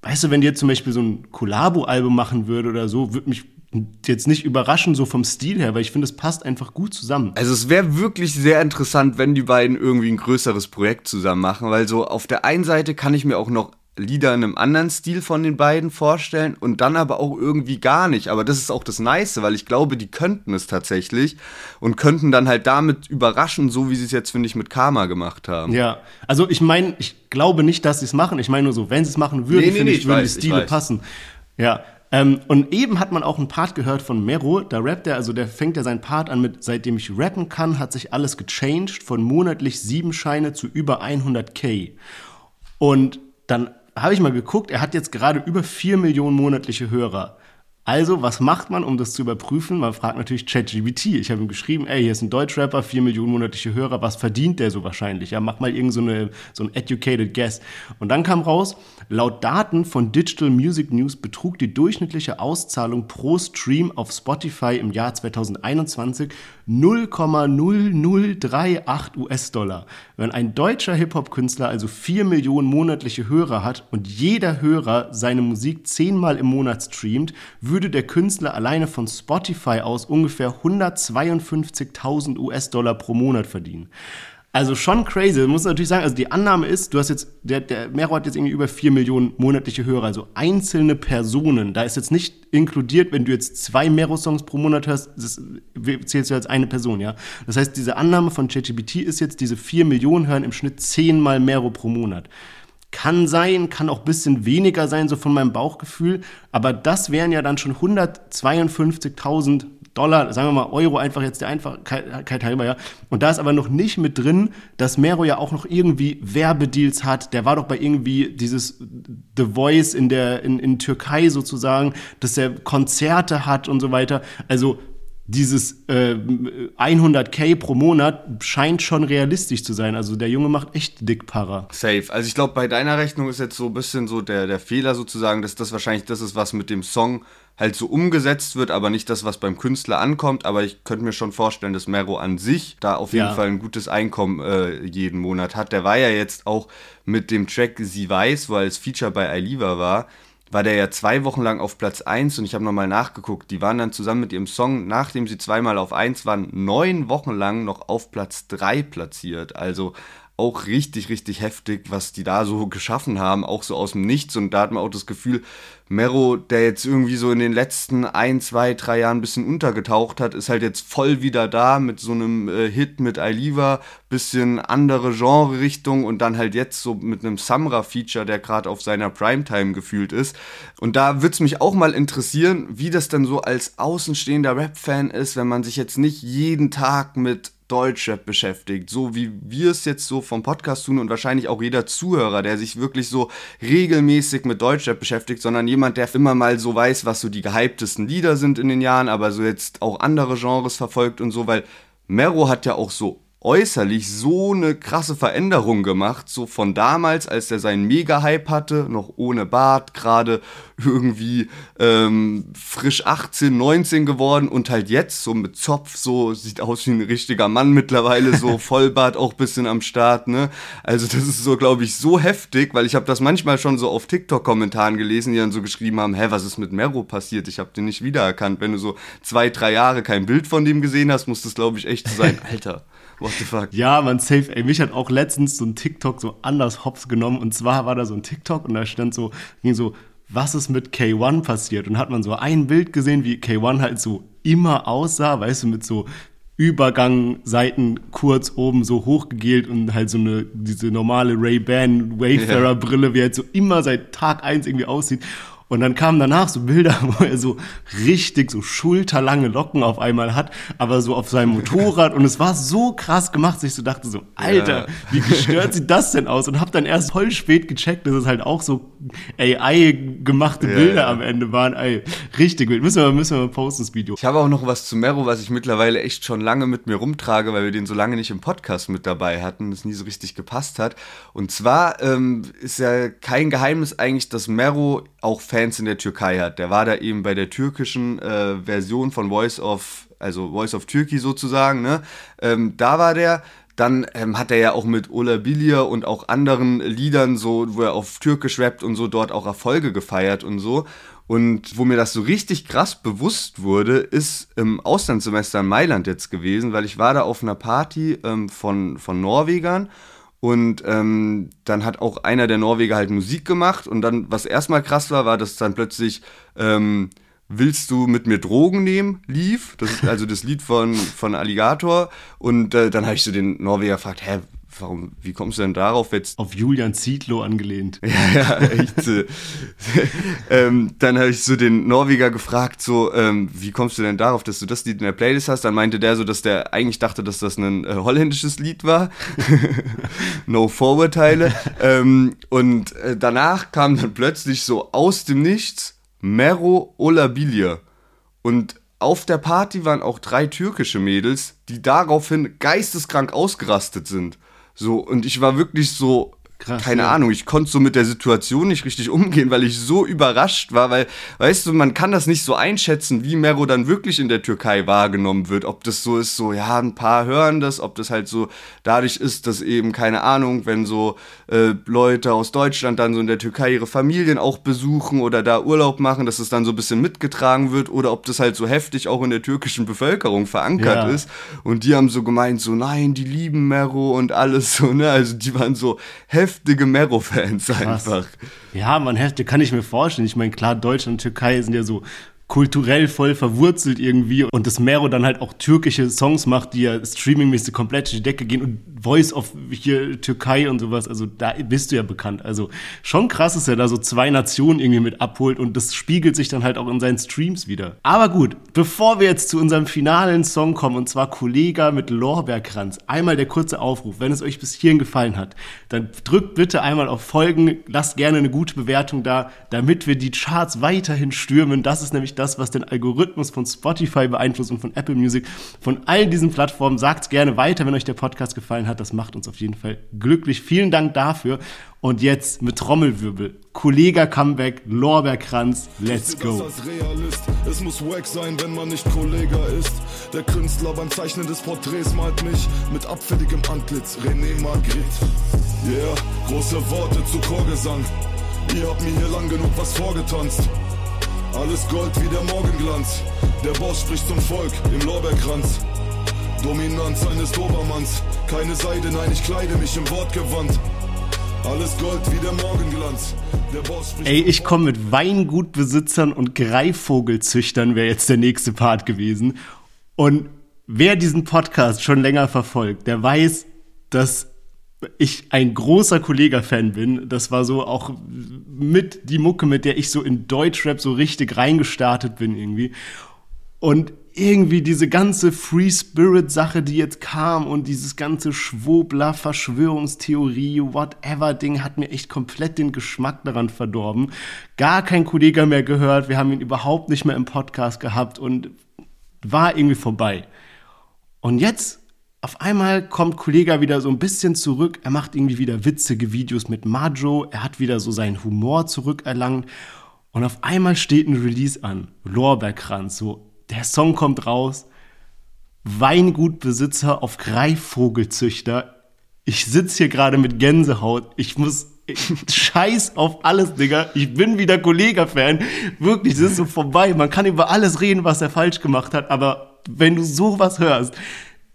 weißt du, wenn die jetzt zum Beispiel so ein Collabo-Album machen würde oder so, würde mich jetzt nicht überraschend so vom Stil her, weil ich finde, es passt einfach gut zusammen. Also es wäre wirklich sehr interessant, wenn die beiden irgendwie ein größeres Projekt zusammen machen, weil so auf der einen Seite kann ich mir auch noch Lieder in einem anderen Stil von den beiden vorstellen und dann aber auch irgendwie gar nicht. Aber das ist auch das Nice, weil ich glaube, die könnten es tatsächlich und könnten dann halt damit überraschen, so wie sie es jetzt, finde ich, mit Karma gemacht haben. Ja, also ich meine, ich glaube nicht, dass sie es machen. Ich meine nur so, wenn sie es machen würden, nee, nee, finde nee, ich, würden die Stile passen. Ja. Ähm, und eben hat man auch einen Part gehört von Mero, da rappt er, also der fängt ja seinen Part an mit, seitdem ich rappen kann, hat sich alles gechanged, von monatlich sieben Scheine zu über hundert K. Und dann habe ich mal geguckt, er hat jetzt gerade über vier Millionen monatliche Hörer. Also, was macht man, um das zu überprüfen? Man fragt natürlich ChatGPT. Ich habe ihm geschrieben, ey, hier ist ein Deutschrapper, vier Millionen monatliche Hörer, was verdient der so wahrscheinlich? Ja, mach mal irgend so, eine, so ein educated guess. Und dann kam raus, laut Daten von Digital Music News betrug die durchschnittliche Auszahlung pro Stream auf Spotify im Jahr zwanzig einundzwanzig null Komma null null drei acht US-Dollar. Wenn ein deutscher Hip-Hop-Künstler also vier Millionen monatliche Hörer hat und jeder Hörer seine Musik zehnmal im Monat streamt, würde der Künstler alleine von Spotify aus ungefähr hundertzweiundfünfzigtausend US-Dollar pro Monat verdienen. Also schon crazy, du musst natürlich sagen, also die Annahme ist, du hast jetzt, der, der Mero hat jetzt irgendwie über vier Millionen monatliche Hörer, also einzelne Personen, da ist jetzt nicht inkludiert, wenn du jetzt zwei Mero-Songs pro Monat hörst, das zählst du als eine Person, ja. Das heißt, diese Annahme von ChatGPT ist jetzt, diese vier Millionen hören im Schnitt zehnmal Mero pro Monat. Kann sein, kann auch ein bisschen weniger sein, so von meinem Bauchgefühl, aber das wären ja dann schon hundertzweiundfünfzigtausend Dollar, sagen wir mal Euro, einfach jetzt der Einfachkeit halber, ja. Und da ist aber noch nicht mit drin, dass Mero ja auch noch irgendwie Werbedeals hat. Der war doch bei irgendwie dieses The Voice in der in, in Türkei sozusagen, dass er Konzerte hat und so weiter. Also dieses äh, hundert K pro Monat scheint schon realistisch zu sein. Also der Junge macht echt dick Para. Safe. Also ich glaube, bei deiner Rechnung ist jetzt so ein bisschen so der, der Fehler sozusagen, dass das wahrscheinlich das ist, was mit dem Song halt so umgesetzt wird, aber nicht das, was beim Künstler ankommt. Aber ich könnte mir schon vorstellen, dass Mero an sich da auf jeden ja. Fall ein gutes Einkommen äh, jeden Monat hat. Der war ja jetzt auch mit dem Track Sie Weiß, wo er als Feature bei Aliva war, war der ja zwei Wochen lang auf Platz eins und ich habe nochmal nachgeguckt, die waren dann zusammen mit ihrem Song, nachdem sie zweimal auf eins waren, neun Wochen lang noch auf Platz drei platziert. Also auch richtig, richtig heftig, was die da so geschaffen haben, auch so aus dem Nichts. Und da hat man auch das Gefühl, Mero, der jetzt irgendwie so in den letzten ein, zwei, drei Jahren ein bisschen untergetaucht hat, ist halt jetzt voll wieder da mit so einem äh, Hit mit Aliva, bisschen andere Genre-Richtung und dann halt jetzt so mit einem Samra-Feature, der gerade auf seiner Primetime gefühlt ist. Und da wird's mich auch mal interessieren, wie das dann so als außenstehender Rap-Fan ist, wenn man sich jetzt nicht jeden Tag mit Deutschrap beschäftigt, so wie wir es jetzt so vom Podcast tun und wahrscheinlich auch jeder Zuhörer, der sich wirklich so regelmäßig mit Deutschrap beschäftigt, sondern jemand, der immer mal so weiß, was so die gehyptesten Lieder sind in den Jahren, aber so jetzt auch andere Genres verfolgt und so, weil Mero hat ja auch so äußerlich so eine krasse Veränderung gemacht, so von damals, als er seinen Mega-Hype hatte, noch ohne Bart, gerade irgendwie ähm, frisch achtzehn, neunzehn geworden und halt jetzt so mit Zopf, so sieht aus wie ein richtiger Mann mittlerweile, so Vollbart auch ein bisschen am Start, ne? Also das ist so, glaube ich, so heftig, weil ich habe das manchmal schon so auf TikTok-Kommentaren gelesen, die dann so geschrieben haben, hä, was ist mit Mero passiert? Ich habe den nicht wiedererkannt. Wenn du so zwei, drei Jahre kein Bild von dem gesehen hast, muss das, glaube ich, echt sein. Alter, what the fuck? Ja, man, safe. Ey, mich hat auch letztens so ein TikTok so anders hops genommen. Und zwar war da so ein TikTok und da stand so, ging so, was ist mit K eins passiert? Und hat man so ein Bild gesehen, wie K eins halt so immer aussah, weißt du, mit so Übergang, Seiten kurz oben so hochgegelt und halt so eine, diese normale Ray-Ban Wayfarer-Brille, wie halt so immer seit Tag eins irgendwie aussieht. Und dann kamen danach so Bilder, wo er so richtig so schulterlange Locken auf einmal hat, aber so auf seinem Motorrad. Und es war so krass gemacht, dass ich so dachte so, Alter, ja, wie gestört sieht das denn aus? Und hab dann erst voll spät gecheckt, dass es halt auch so A I-gemachte ja, Bilder ja. am Ende waren. Ey, richtig wild. Müssen wir, müssen wir mal posten, das Video. Ich habe auch noch was zu Mero, was ich mittlerweile echt schon lange mit mir rumtrage, weil wir den so lange nicht im Podcast mit dabei hatten, das nie so richtig gepasst hat. Und zwar ähm, ist ja kein Geheimnis eigentlich, dass Mero auch Fans in der Türkei hat. Der war da eben bei der türkischen äh, Version von Voice of, also Voice of Turkey sozusagen, ne? Ähm, da war der. Dann ähm, hat er ja auch mit Ola Bilir und auch anderen Liedern so, wo er auf Türkisch rappt und so, dort auch Erfolge gefeiert und so. Und wo mir das so richtig krass bewusst wurde, ist im Auslandssemester in Mailand jetzt gewesen, weil ich war da auf einer Party ähm, von, von Norwegern. Und ähm, dann hat auch einer der Norweger halt Musik gemacht. Und dann, was erstmal krass war, war, dass dann plötzlich ähm, Willst du mit mir Drogen nehmen? Lief. Das ist also das Lied von, von Alligator. Und äh, dann habe ich so den Norweger gefragt, hä, warum, wie kommst du denn darauf jetzt? Auf Julian Zietlow angelehnt. Ja, ja, echt. Äh, ähm, dann habe ich so den Norweger gefragt, so, ähm, wie kommst du denn darauf, dass du das Lied in der Playlist hast? Dann meinte der so, dass der eigentlich dachte, dass das ein äh, holländisches Lied war. No Vorurteile. ähm, und äh, danach kam dann plötzlich so aus dem Nichts Mero Ola Bilir. Und auf der Party waren auch drei türkische Mädels, die daraufhin geisteskrank ausgerastet sind. So, und ich war wirklich so, krass, keine ja. Ahnung, ich konnte so mit der Situation nicht richtig umgehen, weil ich so überrascht war, weil, weißt du, man kann das nicht so einschätzen, wie Mero dann wirklich in der Türkei wahrgenommen wird, ob das so ist, so, ja, ein paar hören das, ob das halt so dadurch ist, dass eben, keine Ahnung, wenn so äh, Leute aus Deutschland dann so in der Türkei ihre Familien auch besuchen oder da Urlaub machen, dass es dann so ein bisschen mitgetragen wird oder ob das halt so heftig auch in der türkischen Bevölkerung verankert ja. ist und die haben so gemeint, so, nein, die lieben Mero und alles so, ne, also die waren so heftige Mero-Fans einfach. Ja, man, heftig, kann ich mir vorstellen. Ich meine, klar, Deutschland und Türkei sind ja so kulturell voll verwurzelt irgendwie und dass Mero dann halt auch türkische Songs macht, die ja streamingmäßig komplett durch die Decke gehen und Voice of hier Türkei und sowas, also da bist du ja bekannt. Also schon krass, dass er da so zwei Nationen irgendwie mit abholt und das spiegelt sich dann halt auch in seinen Streams wieder. Aber gut, bevor wir jetzt zu unserem finalen Song kommen und zwar Kollega mit Lorbeerkranz, einmal der kurze Aufruf, wenn es euch bis hierhin gefallen hat, dann drückt bitte einmal auf Folgen, lasst gerne eine gute Bewertung da, damit wir die Charts weiterhin stürmen. Das ist nämlich das, was den Algorithmus von Spotify beeinflusst und von Apple Music, von all diesen Plattformen. Sagt gerne weiter, wenn euch der Podcast gefallen hat. Das macht uns auf jeden Fall glücklich. Vielen Dank dafür. Und jetzt mit Trommelwirbel. Kollega Comeback, Lorbeerkranz, let's go. Es muss wack sein, wenn man nicht Kollega ist. Der Künstler beim Zeichnen des Porträts malt mich mit abfälligem Antlitz. René Magritte. Yeah, große Worte zu Chorgesang. Ihr habt mir hier lang genug was vorgetanzt. Alles Gold wie der Morgenglanz, der Boss spricht zum Volk im Lorbeerkranz. Dominanz eines Dobermanns, keine Seide, nein, ich kleide mich im Wortgewand. Alles Gold wie der Morgenglanz. Der Boss spricht. Ey, ich komme mit Weingutbesitzern und Greifvogelzüchtern, wäre jetzt der nächste Part gewesen. Und wer diesen Podcast schon länger verfolgt, der weiß, dass ich ein großer Kollega-Fan bin. Das war so auch mit die Mucke, mit der ich so in Deutschrap so richtig reingestartet bin irgendwie. Und irgendwie diese ganze Free-Spirit-Sache, die jetzt kam und dieses ganze Schwobler-Verschwörungstheorie-Whatever-Ding hat mir echt komplett den Geschmack daran verdorben. Gar kein Kollega mehr gehört, wir haben ihn überhaupt nicht mehr im Podcast gehabt und war irgendwie vorbei. Und jetzt auf einmal kommt Kollega wieder so ein bisschen zurück, er macht irgendwie wieder witzige Videos mit Majo, er hat wieder so seinen Humor zurückerlangt Und auf einmal steht ein Release an, Lorbeerkranz, so der Song kommt raus, Weingutbesitzer auf Greifvogelzüchter, ich sitze hier gerade mit Gänsehaut, ich muss, ich, scheiß auf alles, Digga, ich bin wieder Kollega-Fan, wirklich, das ist so vorbei, man kann über alles reden, was er falsch gemacht hat, aber wenn du sowas hörst,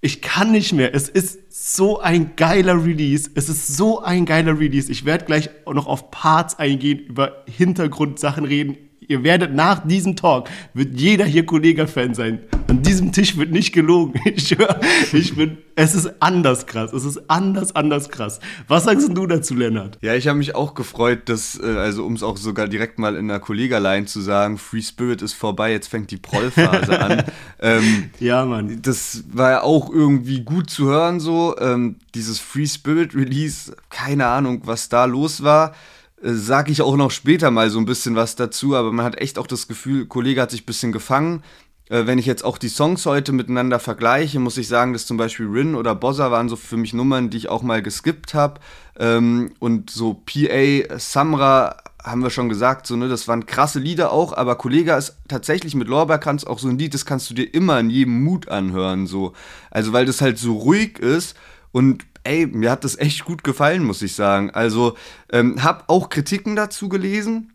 ich kann nicht mehr, es ist so ein geiler Release, es ist so ein geiler Release, ich werde gleich noch auf Parts eingehen, über Hintergrundsachen reden, ihr werdet nach diesem Talk, wird jeder hier Kollega-Fan sein, an diesem Tisch wird nicht gelogen, ich höre, ich bin, es ist anders krass, es ist anders, anders krass. Was sagst du dazu, Lennart? Ja, ich habe mich auch gefreut, dass, also um es auch sogar direkt mal in der Kollega-Line zu sagen, Free Spirit ist vorbei, jetzt fängt die Prollphase an. Ähm, ja, Mann. Das war ja auch irgendwie gut zu hören, so, ähm, dieses Free Spirit Release, keine Ahnung, was da los war. Sag ich auch noch später mal so ein bisschen was dazu, aber man hat echt auch das Gefühl, Kollege hat sich ein bisschen gefangen. Äh, wenn ich jetzt auch die Songs heute miteinander vergleiche, muss ich sagen, dass zum Beispiel Rin oder Bozza waren so für mich Nummern, die ich auch mal geskippt habe. Ähm, und so P A, Samra, haben wir schon gesagt, so, ne, das waren krasse Lieder auch, aber Kollege ist tatsächlich mit Lorbeerkranz auch so ein Lied, das kannst du dir immer in jedem Mut anhören, so. Also, weil das halt so ruhig ist und ey, mir hat das echt gut gefallen, muss ich sagen. Also, ähm, hab auch Kritiken dazu gelesen.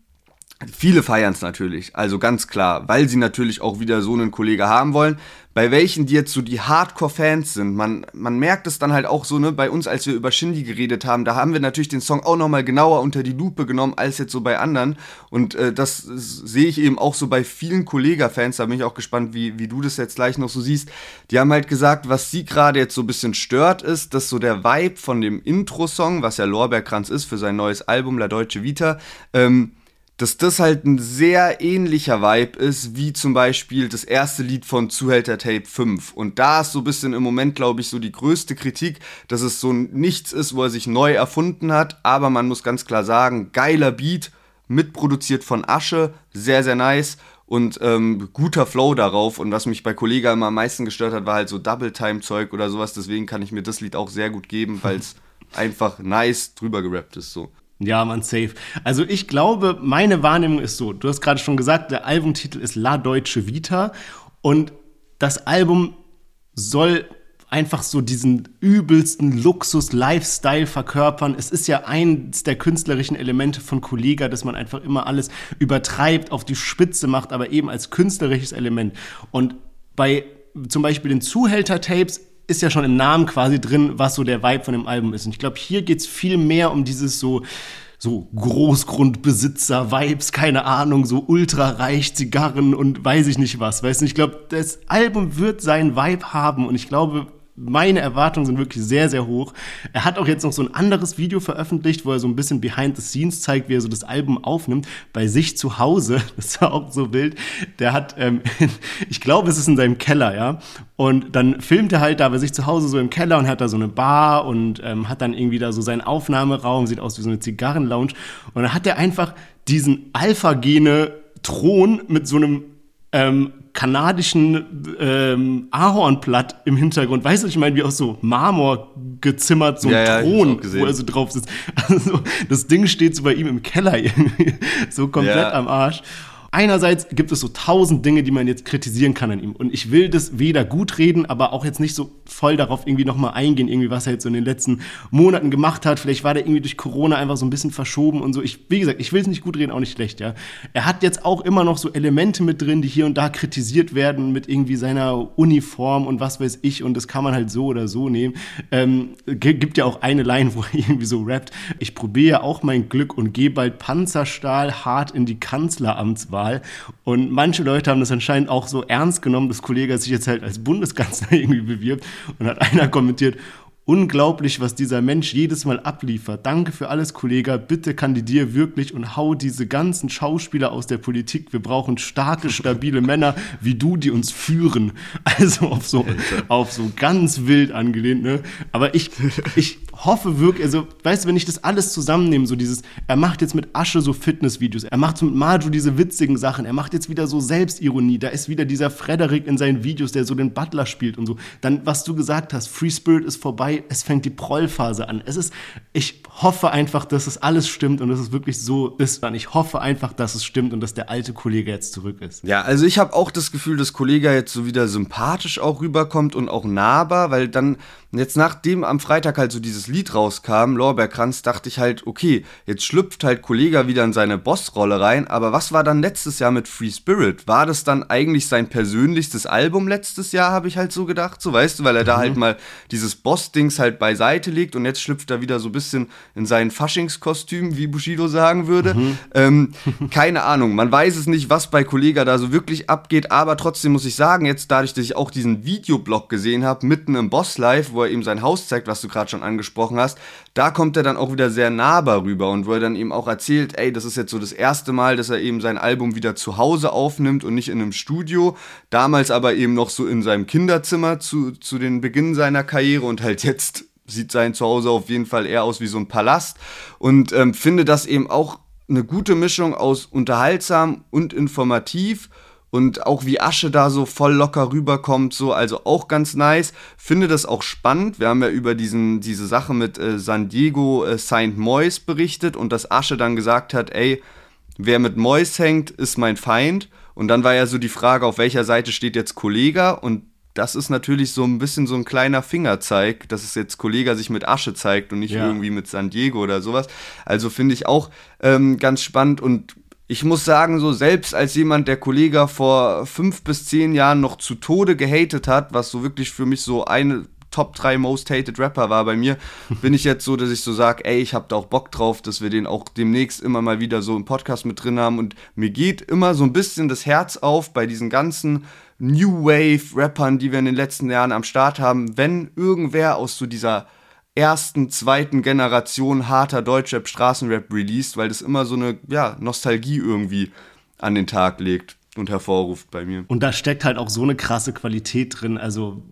Viele feiern es natürlich, also ganz klar, weil sie natürlich auch wieder so einen Kollege haben wollen. Bei welchen, die jetzt so die Hardcore-Fans sind, man, man merkt es dann halt auch so, ne, bei uns, als wir über Shindy geredet haben, da haben wir natürlich den Song auch nochmal genauer unter die Lupe genommen, als jetzt so bei anderen. Und äh, das sehe ich eben auch so bei vielen Kollega-Fans, da bin ich auch gespannt, wie, wie du das jetzt gleich noch so siehst. Die haben halt gesagt, was sie gerade jetzt so ein bisschen stört, ist, dass so der Vibe von dem Intro-Song, was ja Lorbeerkranz ist für sein neues Album La Dolce Vita, ähm, dass das halt ein sehr ähnlicher Vibe ist, wie zum Beispiel das erste Lied von Zuhälter Tape fünf. Und da ist so ein bisschen im Moment, glaube ich, so die größte Kritik, dass es so nichts ist, wo er sich neu erfunden hat. Aber man muss ganz klar sagen, geiler Beat, mitproduziert von Asche, sehr, sehr nice und ähm, guter Flow darauf. Und was mich bei Kollega immer am meisten gestört hat, war halt so Double-Time-Zeug oder sowas. Deswegen kann ich mir das Lied auch sehr gut geben, weil es einfach nice drüber gerappt ist, so. Ja, man, safe. Also ich glaube, meine Wahrnehmung ist so, du hast gerade schon gesagt, der Albumtitel ist La Deutsche Vita und das Album soll einfach so diesen übelsten Luxus-Lifestyle verkörpern. Es ist ja eins der künstlerischen Elemente von Kollega, dass man einfach immer alles übertreibt, auf die Spitze macht, aber eben als künstlerisches Element. Und bei zum Beispiel den Zuhälter-Tapes ist ja schon im Namen quasi drin, was so der Vibe von dem Album ist. Und ich glaube, hier geht's viel mehr um dieses so, so Großgrundbesitzer-Vibes, keine Ahnung, so ultrareich, Zigarren und weiß ich nicht was. Weißt du, ich glaube, das Album wird seinen Vibe haben und ich glaube, meine Erwartungen sind wirklich sehr, sehr hoch. Er hat auch jetzt noch so ein anderes Video veröffentlicht, wo er so ein bisschen behind the scenes zeigt, wie er so das Album aufnimmt, bei sich zu Hause. Das war auch so wild. Der hat, ähm, ich glaube, es ist in seinem Keller, ja. Und dann filmt er halt da bei sich zu Hause so im Keller und hat da so eine Bar und ähm, hat dann irgendwie da so seinen Aufnahmeraum, sieht aus wie so eine Zigarrenlounge. Und dann hat er einfach diesen Alpha-Gene-Thron mit so einem ähm, kanadischen ähm, Ahornblatt im Hintergrund. Weißt du, ich meine, wie aus so Marmor gezimmert, so ein ja, Thron, ja, wo er so drauf sitzt. Also, das Ding steht so bei ihm im Keller irgendwie, so komplett ja. am Arsch. Einerseits gibt es so tausend Dinge, die man jetzt kritisieren kann an ihm. Und ich will das weder gut reden, aber auch jetzt nicht so voll darauf irgendwie nochmal eingehen, irgendwie was er jetzt so in den letzten Monaten gemacht hat. Vielleicht war der irgendwie durch Corona einfach so ein bisschen verschoben und so. Ich, wie gesagt, ich will es nicht gut reden, auch nicht schlecht, ja. Er hat jetzt auch immer noch so Elemente mit drin, die hier und da kritisiert werden mit irgendwie seiner Uniform und was weiß ich. Und das kann man halt so oder so nehmen. Ähm, gibt ja auch eine Line, wo er irgendwie so rappt. Ich probiere auch mein Glück und gehe bald Panzerstahl hart in die Kanzleramtswahl. Und manche Leute haben das anscheinend auch so ernst genommen, dass Kollegah sich jetzt halt als Bundeskanzler irgendwie bewirbt. Und hat einer kommentiert, unglaublich, was dieser Mensch jedes Mal abliefert. Danke für alles, Kollegah. Bitte kandidier wirklich und hau diese ganzen Schauspieler aus der Politik. Wir brauchen starke, stabile Männer wie du, die uns führen. Also auf so, auf so ganz wild angelehnt, ne? Aber ich, ich hoffe wirklich, also, weißt du, wenn ich das alles zusammennehme, so dieses, er macht jetzt mit Asche so Fitnessvideos, er macht mit Marju diese witzigen Sachen, er macht jetzt wieder so Selbstironie, da ist wieder dieser Frederik in seinen Videos, der so den Butler spielt und so. Dann, was du gesagt hast, Free Spirit ist vorbei, es fängt die Prollphase an. Es ist, ich hoffe einfach, dass es alles stimmt und dass es wirklich so ist. Ich hoffe einfach, dass es stimmt und dass der alte Kollege jetzt zurück ist. Ja, also ich habe auch das Gefühl, dass Kollege jetzt so wieder sympathisch auch rüberkommt und auch nahbar, weil dann jetzt, nachdem am Freitag halt so dieses Lied rauskam, Lorbeerkranz, dachte ich halt, okay, jetzt schlüpft halt Kollegah wieder in seine Bossrolle rein, aber was war dann letztes Jahr mit Free Spirit? War das dann eigentlich sein persönlichstes Album letztes Jahr, habe ich halt so gedacht, so, weißt du, weil er mhm. da halt mal dieses Boss-Dings halt beiseite legt und jetzt schlüpft er wieder so ein bisschen in sein Faschingskostüm, wie Bushido sagen würde. Mhm. Ähm, keine Ahnung, man weiß es nicht, was bei Kollegah da so wirklich abgeht, aber trotzdem muss ich sagen, jetzt dadurch, dass ich auch diesen Videoblog gesehen habe, mitten im Boss-Live, wo er eben sein Haus zeigt, was du gerade schon angesprochen hast, da kommt er dann auch wieder sehr nahbar rüber und wo er dann eben auch erzählt, ey, das ist jetzt so das erste Mal, dass er eben sein Album wieder zu Hause aufnimmt und nicht in einem Studio, damals aber eben noch so in seinem Kinderzimmer zu, zu den Beginn seiner Karriere und halt jetzt sieht sein Zuhause auf jeden Fall eher aus wie so ein Palast und ähm, finde das eben auch eine gute Mischung aus unterhaltsam und informativ. Und auch wie Asche da so voll locker rüberkommt, so, also auch ganz nice. Finde das auch spannend. Wir haben ja über diesen, diese Sache mit äh, San Diego äh, Saint Mois berichtet und dass Asche dann gesagt hat, ey, wer mit Mois hängt, ist mein Feind. Und dann war ja so die Frage, auf welcher Seite steht jetzt Kollegah? Und das ist natürlich so ein bisschen so ein kleiner Fingerzeig, dass es jetzt Kollegah sich mit Asche zeigt und nicht ja. irgendwie mit San Diego oder sowas. Also finde ich auch ähm, ganz spannend und ich muss sagen, so selbst als jemand, der Kollegah vor fünf bis zehn Jahren noch zu Tode gehatet hat, was so wirklich für mich so eine Top drei Most Hated Rapper war bei mir, bin ich jetzt so, dass ich so sage, ey, ich hab da auch Bock drauf, dass wir den auch demnächst immer mal wieder so im Podcast mit drin haben und mir geht immer so ein bisschen das Herz auf bei diesen ganzen New Wave Rappern, die wir in den letzten Jahren am Start haben, wenn irgendwer aus so dieser ersten, zweiten Generation harter Deutschrap, Straßenrap released, weil das immer so eine, ja, Nostalgie irgendwie an den Tag legt und hervorruft bei mir. Und da steckt halt auch so eine krasse Qualität drin, also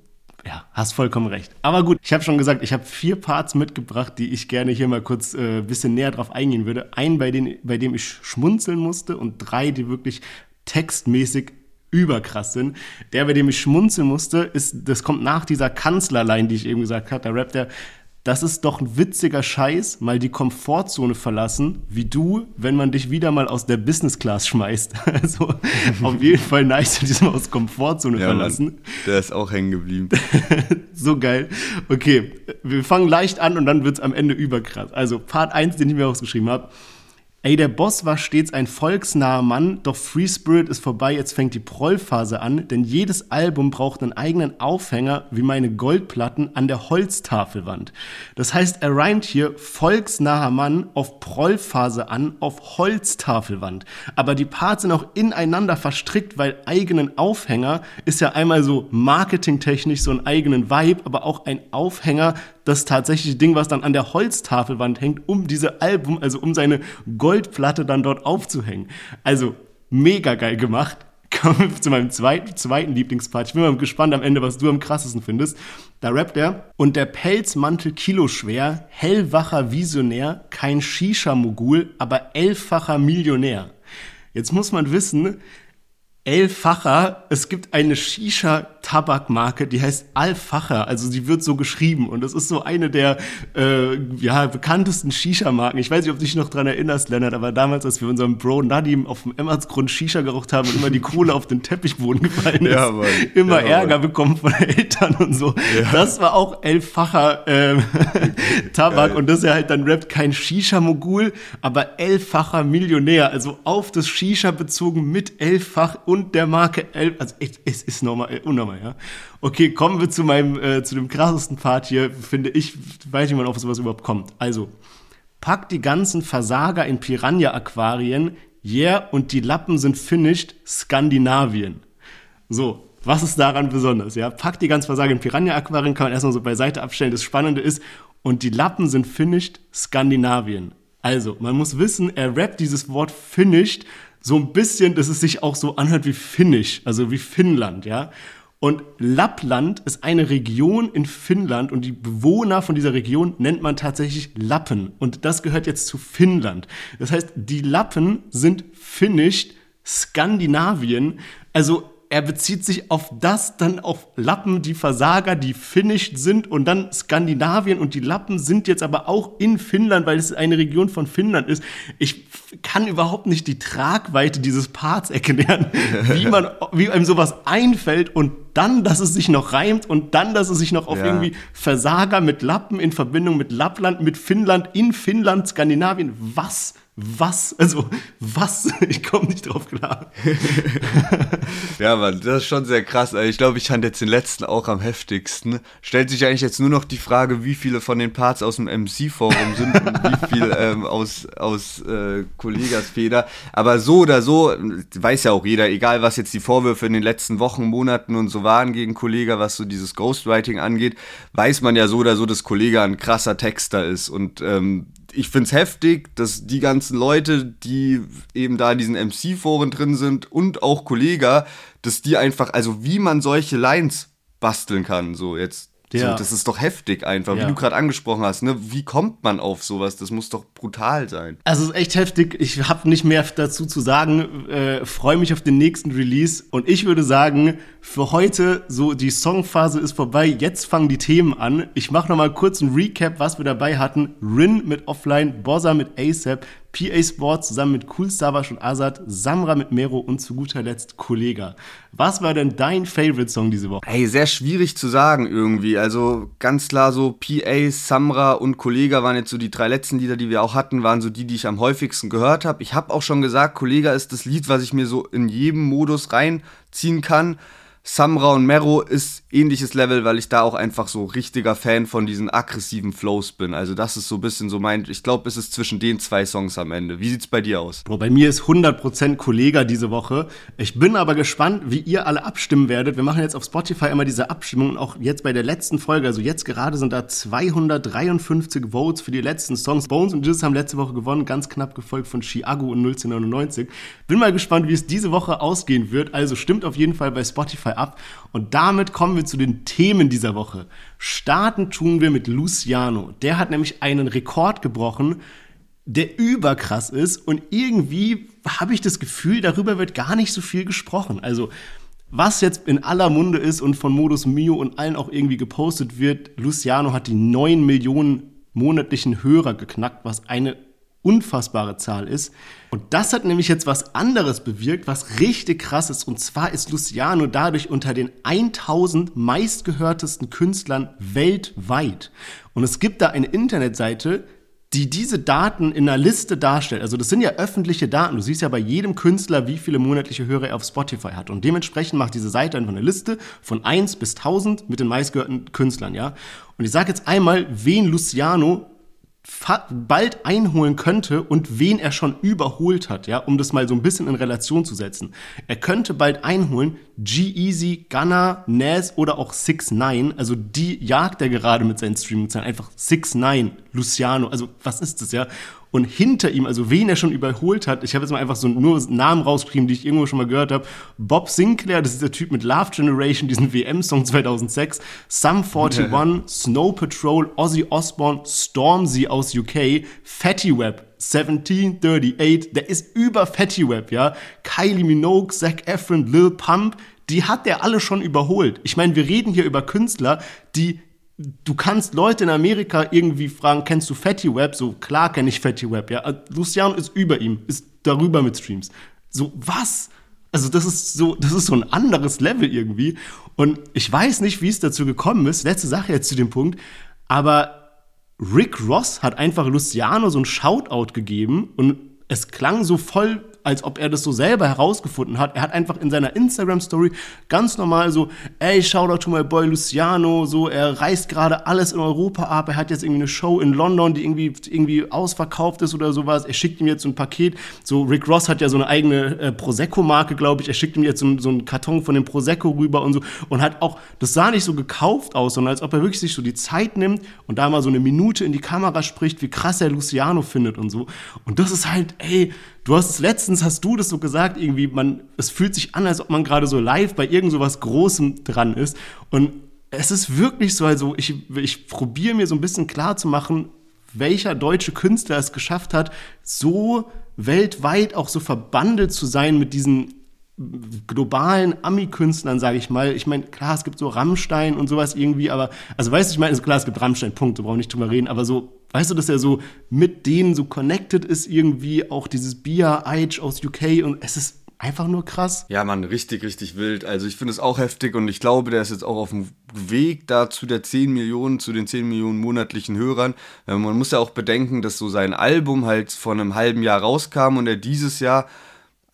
ja, hast vollkommen recht. Aber gut, ich habe schon gesagt, ich habe vier Parts mitgebracht, die ich gerne hier mal kurz äh, ein bisschen näher drauf eingehen würde. Einen, bei dem, bei dem ich schmunzeln musste und drei, die wirklich textmäßig überkrass sind. Der, bei dem ich schmunzeln musste, ist, das kommt nach dieser Kanzlerline, die ich eben gesagt habe, da rappt er: Das ist doch ein witziger Scheiß, mal die Komfortzone verlassen, wie du, wenn man dich wieder mal aus der Business Class schmeißt. Also auf jeden Fall nice, diesmal aus Komfortzone ja, verlassen. Mann, der ist auch hängen geblieben. So geil. Okay, wir fangen leicht an und dann wird's am Ende überkrass. Also Part eins, den ich mir ausgeschrieben habe. Ey, der Boss war stets ein volksnaher Mann, doch Free Spirit ist vorbei, jetzt fängt die Prollphase an, denn jedes Album braucht einen eigenen Aufhänger, wie meine Goldplatten an der Holztafelwand. Das heißt, er reimt hier volksnaher Mann auf Prollphase an auf Holztafelwand. Aber die Parts sind auch ineinander verstrickt, weil eigenen Aufhänger ist ja einmal so marketingtechnisch so einen eigenen Vibe, aber auch ein Aufhänger, das tatsächliche Ding, was dann an der Holztafelwand hängt, um diese Album, also um seine Goldplatte dann dort aufzuhängen. Also mega geil gemacht. Kommen wir zu meinem zweiten, zweiten Lieblingspart. Ich bin mal gespannt am Ende, was du am krassesten findest. Da rappt er: Und der Pelzmantel kiloschwer, hellwacher Visionär, kein Shisha-Mogul, aber elffacher Millionär. Jetzt muss man wissen, Elfacher, es gibt eine Shisha-Tabakmarke, die heißt Alfacher, also die wird so geschrieben und das ist so eine der äh, ja, bekanntesten Shisha-Marken. Ich weiß nicht, ob du dich noch dran erinnerst, Lennart, aber damals, als wir unserem Bro Nadim auf dem Emmertsgrund Shisha geraucht haben und immer die Kohle auf den Teppichboden gefallen ist, ja, Mann, immer ja, Ärger Mann. bekommen von Eltern und so, ja. Das war auch Elfacher äh, Tabak ja, und das ist ja halt dann rappt, kein Shisha-Mogul, aber Elfacher Millionär, also auf das Shisha bezogen mit Elfach und der Marke elf, also es ist normal, unnormal, ja. Okay, kommen wir zu meinem, äh, zu dem krassesten Part hier, finde ich, weiß nicht mal, ob sowas überhaupt kommt. Also, pack die ganzen Versager in Piranha-Aquarien, yeah, und die Lappen sind finished, Skandinavien. So, was ist daran besonders, ja? Pack die ganzen Versager in Piranha-Aquarien, kann man erstmal so beiseite abstellen, das Spannende ist, und die Lappen sind finished, Skandinavien. Also, man muss wissen, er rappt dieses Wort finished, so ein bisschen, dass es sich auch so anhört wie Finnisch, also wie Finnland, ja. Und Lappland ist eine Region in Finnland und die Bewohner von dieser Region nennt man tatsächlich Lappen. Und das gehört jetzt zu Finnland. Das heißt, die Lappen sind finnisch Skandinavien. Also er bezieht sich auf das, dann auf Lappen, die Versager, die finnisch sind und dann Skandinavien. Und die Lappen sind jetzt aber auch in Finnland, weil es eine Region von Finnland ist. Ich kann überhaupt nicht die Tragweite dieses Parts erklären, wie man, wie einem sowas einfällt und dann, dass es sich noch reimt und dann, dass es sich noch auf ja. irgendwie Versager mit Lappen in Verbindung mit Lappland, mit Finnland, in Finnland, Skandinavien, was? Was? Also, was? Ich komme nicht drauf klar. Ja, Mann, das ist schon sehr krass. Ich glaube, ich fand jetzt den letzten auch am heftigsten. Stellt sich eigentlich jetzt nur noch die Frage, wie viele von den Parts aus dem M C-Forum sind und wie viel ähm, aus, aus äh, Kollegas Feder. Aber so oder so, weiß ja auch jeder, egal was jetzt die Vorwürfe in den letzten Wochen, Monaten und so waren gegen Kollega, was so dieses Ghostwriting angeht, weiß man ja so oder so, dass Kollega ein krasser Texter ist und ähm, ich find's heftig, dass die ganzen Leute, die eben da in diesen M C-Foren drin sind und auch Kollega, dass die einfach, also wie man solche Lines basteln kann, so jetzt, ja. so, das ist doch heftig einfach, ja. wie du gerade angesprochen hast, ne? Wie kommt man auf sowas? Das muss doch brutal sein. Also es ist echt heftig, ich habe nicht mehr dazu zu sagen, äh, freue mich auf den nächsten Release und ich würde sagen, für heute, so die Songphase ist vorbei, jetzt fangen die Themen an. Ich mache nochmal kurz einen Recap, was wir dabei hatten. Rin mit Offline, Bozza mit A$AP, P A Sports zusammen mit Kool Savas und Azad, Samra mit Mero und zu guter Letzt Kollega. Was war denn dein Favorite-Song diese Woche? Ey, sehr schwierig zu sagen irgendwie. Also ganz klar so P A, Samra und Kollega waren jetzt so die drei letzten Lieder, die wir auch hatten, waren so die, die ich am häufigsten gehört habe. Ich habe auch schon gesagt, Kollega ist das Lied, was ich mir so in jedem Modus reinziehen kann. Samra und Mero ist ähnliches Level, weil ich da auch einfach so richtiger Fan von diesen aggressiven Flows bin. Also das ist so ein bisschen so mein, ich glaube, es ist zwischen den zwei Songs am Ende. Wie sieht's bei dir aus? Bro, bei mir ist hundert Prozent Kollega diese Woche. Ich bin aber gespannt, wie ihr alle abstimmen werdet. Wir machen jetzt auf Spotify immer diese Abstimmung und auch jetzt bei der letzten Folge, also jetzt gerade sind da zweihundertdreiundfünfzig Votes für die letzten Songs. Bones und Jizz haben letzte Woche gewonnen, ganz knapp gefolgt von Chiago und null neunundneunzig. Bin mal gespannt, wie es diese Woche ausgehen wird. Also stimmt auf jeden Fall bei Spotify ab. Und damit kommen wir zu den Themen dieser Woche. Starten tun wir mit Luciano. Der hat nämlich einen Rekord gebrochen, der überkrass ist und irgendwie habe ich das Gefühl, darüber wird gar nicht so viel gesprochen. Also was jetzt in aller Munde ist und von Modus Mio und allen auch irgendwie gepostet wird, Luciano hat die neun Millionen monatlichen Hörer geknackt, was eine unfassbare Zahl ist. Und das hat nämlich jetzt was anderes bewirkt, was richtig krass ist. Und zwar ist Luciano dadurch unter den tausend meistgehörtesten Künstlern weltweit. Und es gibt da eine Internetseite, die diese Daten in einer Liste darstellt. Also das sind ja öffentliche Daten. Du siehst ja bei jedem Künstler, wie viele monatliche Hörer er auf Spotify hat. Und dementsprechend macht diese Seite einfach eine Liste von eins bis tausend mit den meistgehörten Künstlern, ja. Und ich sage jetzt einmal, wen Luciano bald einholen könnte und wen er schon überholt hat, ja, um das mal so ein bisschen in Relation zu setzen. Er könnte bald einholen G-Eazy, Gunna, Nas oder auch six nine, also die jagt er gerade mit seinen Streaming-Zahlen, einfach six nine, Luciano, also was ist das, ja? Und hinter ihm, also wen er schon überholt hat, ich habe jetzt mal einfach so nur Namen rausgeschrieben, die ich irgendwo schon mal gehört habe, Bob Sinclair, das ist der Typ mit Love Generation, diesen W M-Song zweitausendsechs, Sum forty-one, ja. Snow Patrol, Ozzy Osbourne, Stormzy aus U K, Fetty Wap, seventeen thirty-eight, der ist über Fetty Wap, ja, Kylie Minogue, Zac Efron, Lil Pump, die hat der alle schon überholt. Ich meine, wir reden hier über Künstler, die... Du kannst Leute in Amerika irgendwie fragen, kennst du Fetty Wap? So, klar kenne ich Fetty Wap, ja. Luciano ist über ihm, ist darüber mit Streams. So, was? Also das ist so, das ist so ein anderes Level irgendwie. Und ich weiß nicht, wie es dazu gekommen ist. Letzte Sache jetzt zu dem Punkt. Aber Rick Ross hat einfach Luciano so ein Shoutout gegeben und es klang so voll, als ob er das so selber herausgefunden hat. Er hat einfach in seiner Instagram-Story ganz normal so, ey, shoutout to my boy Luciano, so, er reißt gerade alles in Europa ab, er hat jetzt irgendwie eine Show in London, die irgendwie, irgendwie ausverkauft ist oder sowas, er schickt ihm jetzt so ein Paket, so, Rick Ross hat ja so eine eigene äh, Prosecco-Marke, glaube ich, er schickt ihm jetzt so, so einen Karton von dem Prosecco rüber und so, und hat auch, das sah nicht so gekauft aus, sondern als ob er wirklich sich so die Zeit nimmt und da mal so eine Minute in die Kamera spricht, wie krass er Luciano findet und so. Und das ist halt, ey, Du hast es letztens, hast du das so gesagt, irgendwie, man, es fühlt sich an, als ob man gerade so live bei irgend so was Großem dran ist. Und es ist wirklich so, also ich, ich probiere mir so ein bisschen klarzumachen, welcher deutsche Künstler es geschafft hat, so weltweit auch so verbandelt zu sein mit diesen globalen Ami-Künstlern, sage ich mal. Ich meine, klar, es gibt so Rammstein und sowas irgendwie, aber, also weißt du, ich meine, also klar, es gibt Rammstein, Punkt, da brauchen wir nicht drüber reden, aber so, weißt du, dass er so mit denen so connected ist irgendwie, auch dieses Bia Aitch aus U K, und es ist einfach nur krass. Ja, Mann, richtig, richtig wild. Also ich finde es auch heftig und ich glaube, der ist jetzt auch auf dem Weg da zu der zehn Millionen, zu den zehn Millionen monatlichen Hörern. Man muss ja auch bedenken, dass so sein Album halt vor einem halben Jahr rauskam und er dieses Jahr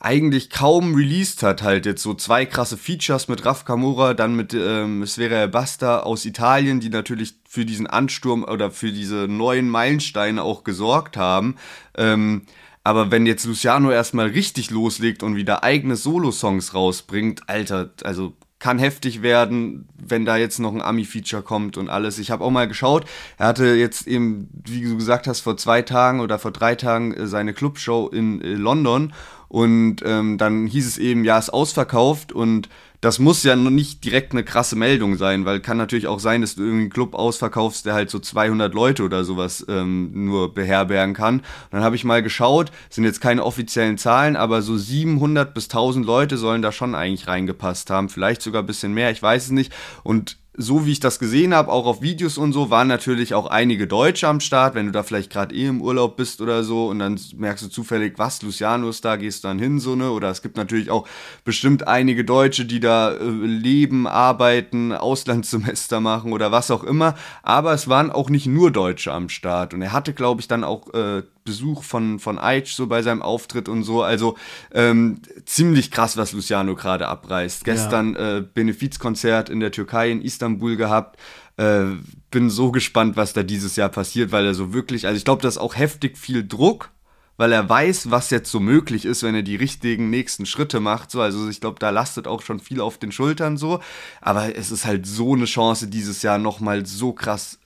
eigentlich kaum released hat, halt jetzt so zwei krasse Features mit Raf Camora, dann mit ähm, Sfera Ebbasta aus Italien, die natürlich für diesen Ansturm oder für diese neuen Meilensteine auch gesorgt haben. Ähm, aber wenn jetzt Luciano erstmal richtig loslegt und wieder eigene Solo-Songs rausbringt, Alter, also kann heftig werden, wenn da jetzt noch ein Ami-Feature kommt und alles. Ich habe auch mal geschaut, er hatte jetzt eben, wie du gesagt hast, vor zwei Tagen oder vor drei Tagen seine Clubshow in London. Und ähm, dann hieß es eben, ja, ist ausverkauft, und das muss ja noch nicht direkt eine krasse Meldung sein, weil kann natürlich auch sein, dass du irgendwie einen Club ausverkaufst, der halt so zweihundert Leute oder sowas ähm, nur beherbergen kann. Und dann habe ich mal geschaut, sind jetzt keine offiziellen Zahlen, aber so siebenhundert bis tausend Leute sollen da schon eigentlich reingepasst haben, vielleicht sogar ein bisschen mehr, ich weiß es nicht. Und so wie ich das gesehen habe, auch auf Videos und so, waren natürlich auch einige Deutsche am Start, wenn du da vielleicht gerade eh im Urlaub bist oder so und dann merkst du zufällig, was, Luciano ist da, gehst du dann hin, so, ne? Oder es gibt natürlich auch bestimmt einige Deutsche, die da äh, leben, arbeiten, Auslandssemester machen oder was auch immer, aber es waren auch nicht nur Deutsche am Start und er hatte, glaube ich, dann auch äh, Besuch von, von Aitch so bei seinem Auftritt und so, also ähm, ziemlich krass, was Luciano gerade abreißt. Ja. Gestern äh, Benefizkonzert in der Türkei, in Istanbul gehabt, äh, bin so gespannt, was da dieses Jahr passiert, weil er so wirklich, also ich glaube, das ist auch heftig viel Druck, weil er weiß, was jetzt so möglich ist, wenn er die richtigen nächsten Schritte macht, so, also ich glaube, da lastet auch schon viel auf den Schultern so, aber es ist halt so eine Chance, dieses Jahr nochmal so krass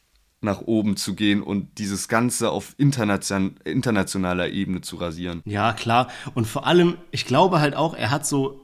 nach oben zu gehen und dieses Ganze auf internation- internationaler Ebene zu rasieren. Ja, klar. Und vor allem, ich glaube halt auch, er hat so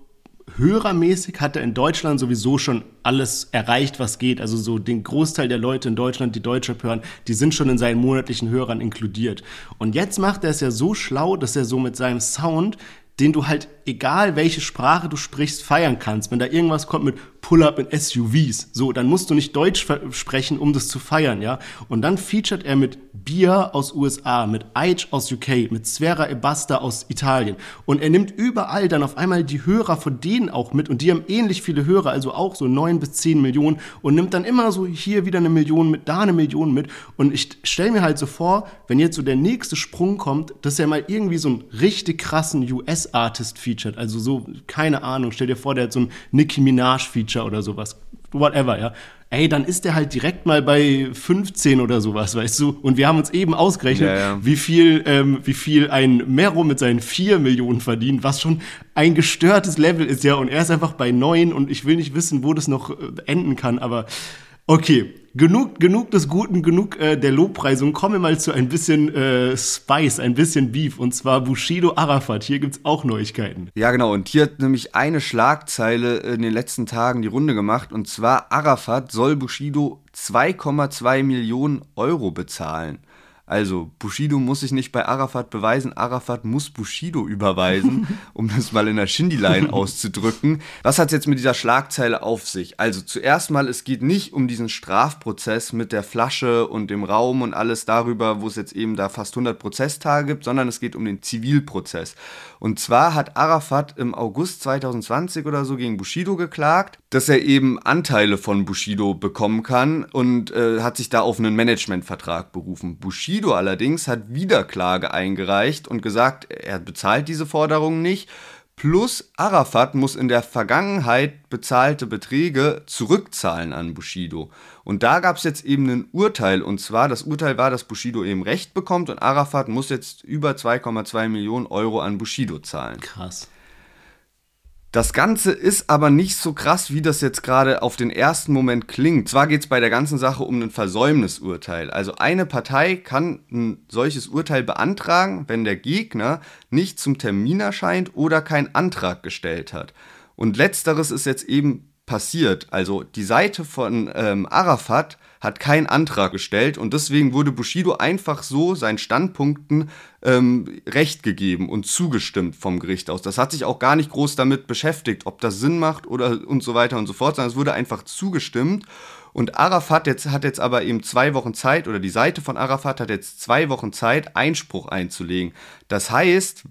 hörermäßig hat er in Deutschland sowieso schon alles erreicht, was geht. Also so den Großteil der Leute in Deutschland, die Deutschrap hören, die sind schon in seinen monatlichen Hörern inkludiert. Und jetzt macht er es ja so schlau, dass er so mit seinem Sound, den du halt, egal welche Sprache du sprichst, feiern kannst. Wenn da irgendwas kommt mit Pull-Up in S U Vs, so, dann musst du nicht Deutsch ver- sprechen, um das zu feiern, ja. Und dann featured er mit Bia aus U S A, mit Aitch aus U K, mit Sfera Ebbasta aus Italien. Und er nimmt überall dann auf einmal die Hörer von denen auch mit, und die haben ähnlich viele Hörer, also auch so neun bis zehn Millionen, und nimmt dann immer so hier wieder eine Million mit, da eine Million mit. Und ich stelle mir halt so vor, wenn jetzt so der nächste Sprung kommt, dass er mal irgendwie so einen richtig krassen U S-Artist featured, also so, keine Ahnung, stell dir vor, der hat so ein Nicki Minaj-Feature oder sowas, whatever, ja. Ey, dann ist der halt direkt mal bei fünfzehn oder sowas, weißt du. Und wir haben uns eben ausgerechnet, ja, ja. wie viel ähm, wie viel ein Mero mit seinen vier Millionen verdient, was schon ein gestörtes Level ist, ja. Und er ist einfach bei neun und ich will nicht wissen, wo das noch enden kann, aber okay. Genug, genug des Guten, genug äh, der Lobpreisung. Kommen wir mal zu ein bisschen äh, Spice, ein bisschen Beef, und zwar Bushido Arafat. Hier gibt's auch Neuigkeiten. Ja, genau. Und hier hat nämlich eine Schlagzeile in den letzten Tagen die Runde gemacht. Und zwar, Arafat soll Bushido zwei Komma zwei Millionen Euro bezahlen. Also, Bushido muss sich nicht bei Arafat beweisen, Arafat muss Bushido überweisen, um das mal in der Shindy-Line auszudrücken. Was hat es jetzt mit dieser Schlagzeile auf sich? Also, zuerst mal, es geht nicht um diesen Strafprozess mit der Flasche und dem Raum und alles darüber, wo es jetzt eben da fast hundert Prozesstage gibt, sondern es geht um den Zivilprozess. Und zwar hat Arafat im August zwanzig zwanzig oder so gegen Bushido geklagt, dass er eben Anteile von Bushido bekommen kann, und äh, hat sich da auf einen Managementvertrag berufen. Bushido allerdings hat wieder Klage eingereicht und gesagt, er bezahlt diese Forderung nicht. Plus, Arafat muss in der Vergangenheit bezahlte Beträge zurückzahlen an Bushido. Und da gab es jetzt eben ein Urteil. Und zwar, das Urteil war, dass Bushido eben Recht bekommt und Arafat muss jetzt über zwei Komma zwei Millionen Euro an Bushido zahlen. Krass. Das Ganze ist aber nicht so krass, wie das jetzt gerade auf den ersten Moment klingt. Zwar geht es bei der ganzen Sache um ein Versäumnisurteil. Also eine Partei kann ein solches Urteil beantragen, wenn der Gegner nicht zum Termin erscheint oder keinen Antrag gestellt hat. Und letzteres ist jetzt eben passiert. Also die Seite von ähm, Arafat hat keinen Antrag gestellt und deswegen wurde Bushido einfach so seinen Standpunkten ähm, Recht gegeben und zugestimmt vom Gericht aus. Das hat sich auch gar nicht groß damit beschäftigt, ob das Sinn macht oder und so weiter und so fort, sondern es wurde einfach zugestimmt. Und Arafat jetzt, hat jetzt aber eben zwei Wochen Zeit, oder die Seite von Arafat hat jetzt zwei Wochen Zeit, Einspruch einzulegen. Das heißt,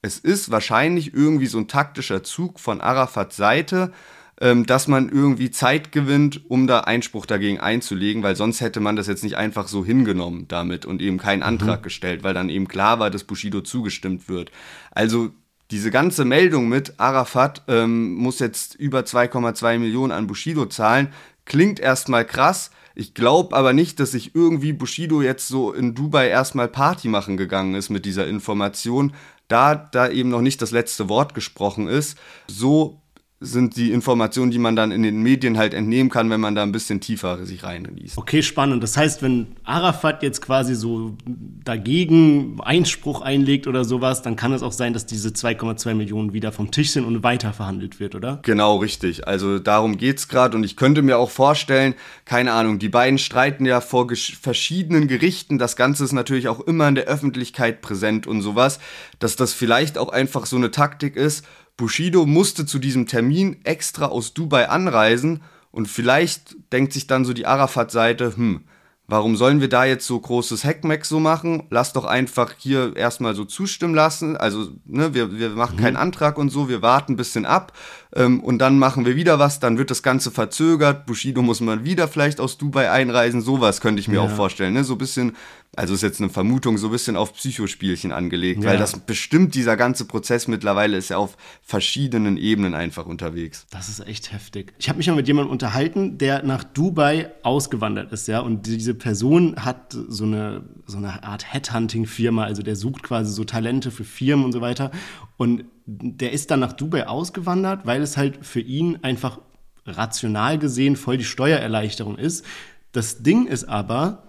es ist wahrscheinlich irgendwie so ein taktischer Zug von Arafats Seite, dass man irgendwie Zeit gewinnt, um da Einspruch dagegen einzulegen, weil sonst hätte man das jetzt nicht einfach so hingenommen damit und eben keinen Antrag mhm. gestellt, weil dann eben klar war, dass Bushido zugestimmt wird. Also diese ganze Meldung mit Arafat ähm, muss jetzt über zwei Komma zwei Millionen an Bushido zahlen, klingt erstmal krass. Ich glaube aber nicht, dass sich irgendwie Bushido jetzt so in Dubai erstmal Party machen gegangen ist mit dieser Information, da da eben noch nicht das letzte Wort gesprochen ist. So sind die Informationen, die man dann in den Medien halt entnehmen kann, wenn man da ein bisschen tiefer sich reinliest. Okay, spannend. Das heißt, wenn Arafat jetzt quasi so dagegen Einspruch einlegt oder sowas, dann kann es auch sein, dass diese zwei Komma zwei Millionen wieder vom Tisch sind und weiter verhandelt wird, oder? Genau, richtig. Also darum geht's gerade. Und ich könnte mir auch vorstellen, keine Ahnung, die beiden streiten ja vor gesch- verschiedenen Gerichten. Das Ganze ist natürlich auch immer in der Öffentlichkeit präsent und sowas, dass das vielleicht auch einfach so eine Taktik ist. Bushido musste zu diesem Termin extra aus Dubai anreisen und vielleicht denkt sich dann so die Arafat-Seite, hm, warum sollen wir da jetzt so großes Heckmeck so machen? Lass doch einfach hier erstmal so zustimmen lassen, also ne, wir, wir machen mhm. keinen Antrag und so, wir warten ein bisschen ab ähm, und dann machen wir wieder was, dann wird das Ganze verzögert, Bushido muss mal wieder vielleicht aus Dubai einreisen, sowas könnte ich mir ja. auch vorstellen, ne? So ein bisschen... Also ist jetzt eine Vermutung, so ein bisschen auf Psychospielchen angelegt, ja. weil das bestimmt dieser ganze Prozess mittlerweile ist ja auf verschiedenen Ebenen einfach unterwegs. Das ist echt heftig. Ich habe mich mal mit jemandem unterhalten, der nach Dubai ausgewandert ist, ja, und diese Person hat so eine, so eine Art Headhunting-Firma, also der sucht quasi so Talente für Firmen und so weiter und der ist dann nach Dubai ausgewandert, weil es halt für ihn einfach rational gesehen voll die Steuererleichterung ist. Das Ding ist aber,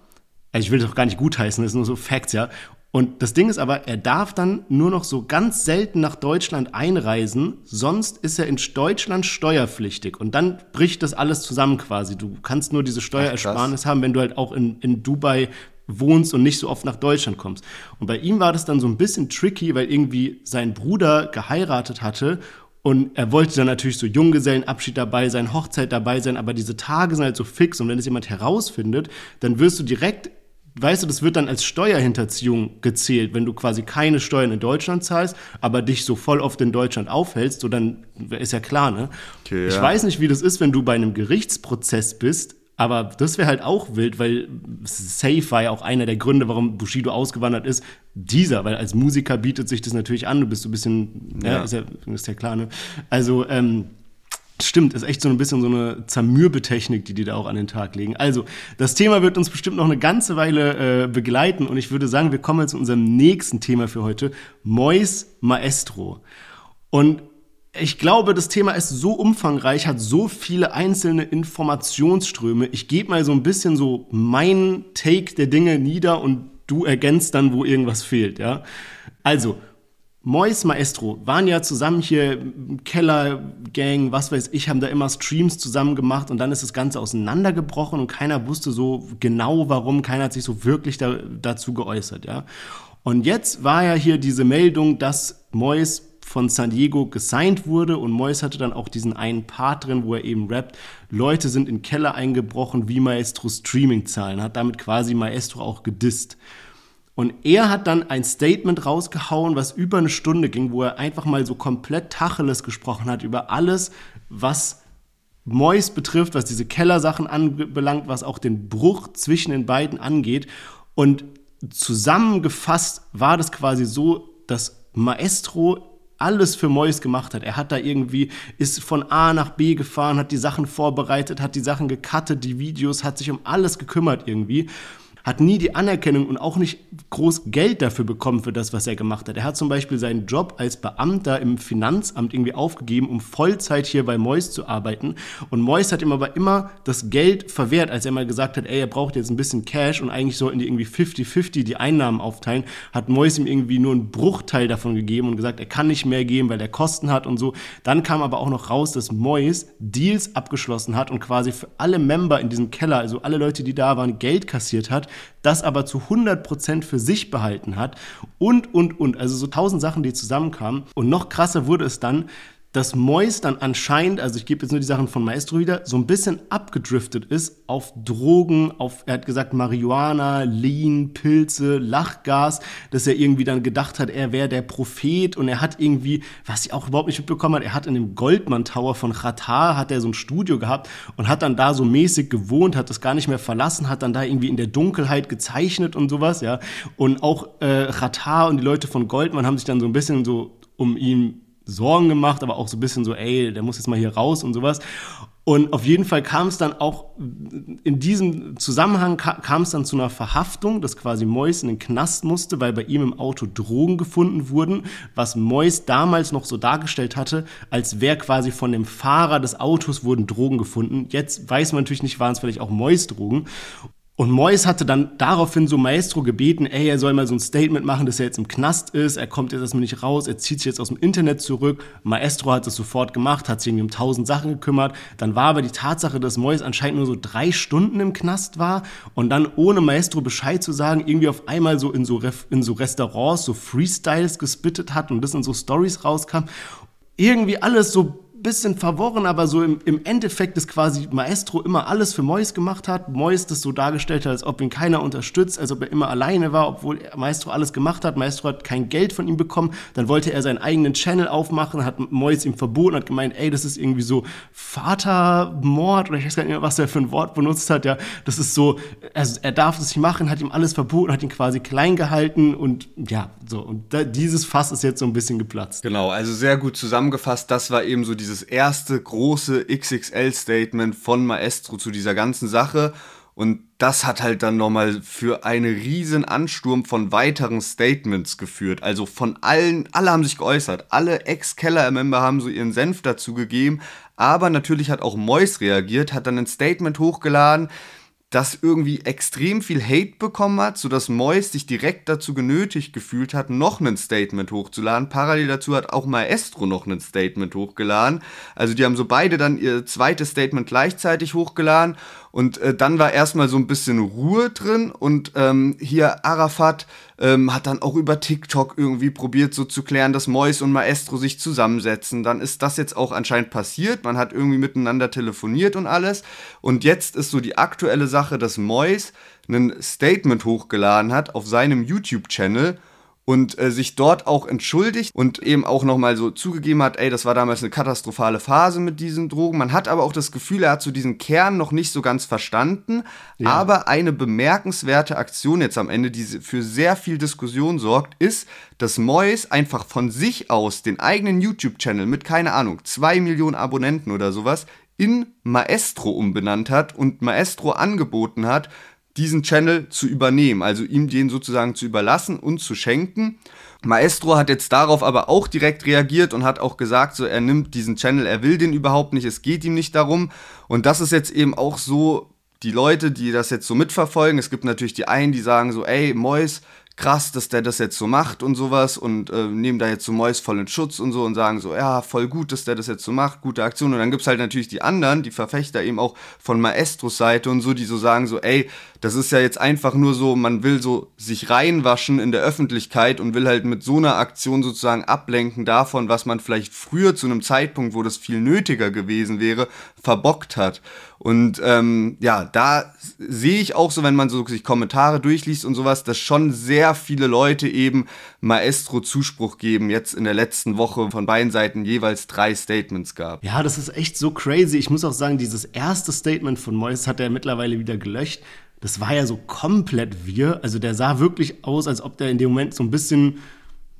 also ich will das auch gar nicht gutheißen, das sind nur so Facts, ja. Und das Ding ist aber, er darf dann nur noch so ganz selten nach Deutschland einreisen, sonst ist er in Deutschland steuerpflichtig. Und dann bricht das alles zusammen quasi. Du kannst nur diese Steuerersparnis haben, wenn du halt auch in, in Dubai wohnst und nicht so oft nach Deutschland kommst. Und bei ihm war das dann so ein bisschen tricky, weil irgendwie sein Bruder geheiratet hatte. Und er wollte dann natürlich so Junggesellenabschied dabei sein, Hochzeit dabei sein, aber diese Tage sind halt so fix. Und wenn es jemand herausfindet, dann wirst du direkt... Weißt du, das wird dann als Steuerhinterziehung gezählt, wenn du quasi keine Steuern in Deutschland zahlst, aber dich so voll oft in Deutschland aufhältst, so dann ist ja klar, ne? Okay, ja. Ich weiß nicht, wie das ist, wenn du bei einem Gerichtsprozess bist, aber das wäre halt auch wild, weil safe war ja auch einer der Gründe, warum Bushido ausgewandert ist, dieser, weil als Musiker bietet sich das natürlich an, du bist so ein bisschen, ja, ja, ist, ja ist ja klar, ne? Also, ähm, stimmt, ist echt so ein bisschen so eine Zermürbetechnik, die die da auch an den Tag legen. Also, das Thema wird uns bestimmt noch eine ganze Weile äh, begleiten und ich würde sagen, wir kommen jetzt zu unserem nächsten Thema für heute, Mois Maestro. Und ich glaube, das Thema ist so umfangreich, hat so viele einzelne Informationsströme. Ich gebe mal so ein bisschen so meinen Take der Dinge nieder und du ergänzt dann, wo irgendwas fehlt, ja? Also, Mois Maestro waren ja zusammen hier, Keller-Gang, was weiß ich, haben da immer Streams zusammen gemacht und dann ist das Ganze auseinandergebrochen und keiner wusste so genau warum, keiner hat sich so wirklich da, dazu geäußert, ja. Und jetzt war ja hier diese Meldung, dass Mois von San Diego gesigned wurde und Mois hatte dann auch diesen einen Part drin, wo er eben rappt, Leute sind in den Keller eingebrochen, wie Maestro Streaming-Zahlen, hat damit quasi Maestro auch gedisst. Und er hat dann ein Statement rausgehauen, was über eine Stunde ging, wo er einfach mal so komplett Tacheles gesprochen hat über alles, was Mois betrifft, was diese Kellersachen anbelangt, was auch den Bruch zwischen den beiden angeht. Und zusammengefasst war das quasi so, dass Maestro alles für Mois gemacht hat. Er hat da irgendwie, ist von A nach B gefahren, hat die Sachen vorbereitet, hat die Sachen gecuttet, die Videos, hat sich um alles gekümmert irgendwie. hat nie die Anerkennung und auch nicht groß Geld dafür bekommen für das, was er gemacht hat. Er hat zum Beispiel seinen Job als Beamter im Finanzamt irgendwie aufgegeben, um Vollzeit hier bei Moyes zu arbeiten. Und Moyes hat ihm aber immer das Geld verwehrt, als er mal gesagt hat, ey, er braucht jetzt ein bisschen Cash und eigentlich sollten die irgendwie fünfzig fünfzig die Einnahmen aufteilen, hat Moyes ihm irgendwie nur einen Bruchteil davon gegeben und gesagt, er kann nicht mehr geben, weil er Kosten hat und so. Dann kam aber auch noch raus, dass Moyes Deals abgeschlossen hat und quasi für alle Member in diesem Keller, also alle Leute, die da waren, Geld kassiert hat, das aber zu hundert Prozent für sich behalten hat und, und, und. Also so tausend Sachen, die zusammenkamen. Und noch krasser wurde es dann, dass Moyes dann anscheinend, also ich gebe jetzt nur die Sachen von Maestro wieder, so ein bisschen abgedriftet ist auf Drogen, auf, er hat gesagt, Marihuana, Lean, Pilze, Lachgas, dass er irgendwie dann gedacht hat, er wäre der Prophet und er hat irgendwie, was ich auch überhaupt nicht mitbekommen habe, er hat in dem Goldman Tower von Qatar, hat er so ein Studio gehabt und hat dann da so mäßig gewohnt, hat das gar nicht mehr verlassen, hat dann da irgendwie in der Dunkelheit gezeichnet und sowas, ja, und auch äh, Qatar und die Leute von Goldman haben sich dann so ein bisschen so um ihn Sorgen gemacht, aber auch so ein bisschen so, ey, der muss jetzt mal hier raus und sowas. Und auf jeden Fall kam es dann auch, in diesem Zusammenhang kam es dann zu einer Verhaftung, dass quasi Moyes in den Knast musste, weil bei ihm im Auto Drogen gefunden wurden, was Moyes damals noch so dargestellt hatte, als wäre quasi von dem Fahrer des Autos wurden Drogen gefunden. Jetzt weiß man natürlich nicht, waren es vielleicht auch Moyes Drogen. Und Moyes hatte dann daraufhin so Maestro gebeten, ey, er soll mal so ein Statement machen, dass er jetzt im Knast ist, er kommt jetzt erstmal nicht raus, er zieht sich jetzt aus dem Internet zurück. Maestro hat das sofort gemacht, hat sich irgendwie um tausend Sachen gekümmert. Dann war aber die Tatsache, dass Moyes anscheinend nur so drei Stunden im Knast war und dann ohne Maestro Bescheid zu sagen, irgendwie auf einmal so in so, Re- in so Restaurants so Freestyles gespittet hat und das in so Stories rauskam. Irgendwie alles so bisschen verworren, aber so im, im Endeffekt ist quasi Maestro immer alles für Moyes gemacht hat, Moyes das so dargestellt hat, als ob ihn keiner unterstützt, als ob er immer alleine war, obwohl Maestro alles gemacht hat, Maestro hat kein Geld von ihm bekommen, dann wollte er seinen eigenen Channel aufmachen, hat Moyes ihm verboten, hat gemeint, ey, das ist irgendwie so Vatermord oder ich weiß gar nicht mehr, was er für ein Wort benutzt hat, ja, das ist so, also er darf das nicht machen, hat ihm alles verboten, hat ihn quasi klein gehalten und ja, so, und da, dieses Fass ist jetzt so ein bisschen geplatzt. Genau, also sehr gut zusammengefasst, das war eben so diese dieses erste große X X L-Statement von Maestro zu dieser ganzen Sache. Und das hat halt dann nochmal für einen riesen Ansturm von weiteren Statements geführt. Also von allen, alle haben sich geäußert. Alle Ex-Keller-Member haben so ihren Senf dazu gegeben. Aber natürlich hat auch Moyes reagiert, hat dann ein Statement hochgeladen, das irgendwie extrem viel Hate bekommen hat, sodass Moyes sich direkt dazu genötigt gefühlt hat, noch ein Statement hochzuladen. Parallel dazu hat auch Maestro noch ein Statement hochgeladen. Also die haben so beide dann ihr zweites Statement gleichzeitig hochgeladen. Und äh, dann war erstmal so ein bisschen Ruhe drin und ähm, hier Arafat ähm, hat dann auch über TikTok irgendwie probiert so zu klären, dass Moyes und Maestro sich zusammensetzen. Dann ist das jetzt auch anscheinend passiert, man hat irgendwie miteinander telefoniert und alles. Und jetzt ist so die aktuelle Sache, dass Moyes ein Statement hochgeladen hat auf seinem YouTube-Channel und äh, sich dort auch entschuldigt und eben auch nochmal so zugegeben hat, ey, das war damals eine katastrophale Phase mit diesen Drogen. Man hat aber auch das Gefühl, er hat so diesen Kern noch nicht so ganz verstanden, ja. Aber eine bemerkenswerte Aktion jetzt am Ende, die für sehr viel Diskussion sorgt, ist, dass Moyes einfach von sich aus den eigenen YouTube-Channel mit, keine Ahnung, zwei Millionen Abonnenten oder sowas in Maestro umbenannt hat und Maestro angeboten hat, diesen Channel zu übernehmen, also ihm den sozusagen zu überlassen und zu schenken. Maestro hat jetzt darauf aber auch direkt reagiert und hat auch gesagt, so er nimmt diesen Channel, er will den überhaupt nicht, es geht ihm nicht darum. Und das ist jetzt eben auch so, die Leute, die das jetzt so mitverfolgen, es gibt natürlich die einen, die sagen so, ey, Moyes, krass, dass der das jetzt so macht und sowas und äh, nehmen da jetzt so Moyes voll in Schutz und so und sagen so, ja, voll gut, dass der das jetzt so macht, gute Aktion. Und dann gibt's halt natürlich die anderen, die Verfechter eben auch von Maestros Seite und so, die so sagen so, ey, das ist ja jetzt einfach nur so, man will so sich reinwaschen in der Öffentlichkeit und will halt mit so einer Aktion sozusagen ablenken davon, was man vielleicht früher zu einem Zeitpunkt, wo das viel nötiger gewesen wäre, verbockt hat. Und ähm, ja, da sehe ich auch so, wenn man so sich Kommentare durchliest und sowas, dass schon sehr viele Leute eben Maestro Zuspruch geben, jetzt in der letzten Woche von beiden Seiten jeweils drei Statements gab. Ja, das ist echt so crazy. Ich muss auch sagen, dieses erste Statement von Moyes hat er mittlerweile wieder gelöscht. Das war ja so komplett wirr. Also der sah wirklich aus, als ob der in dem Moment so ein bisschen...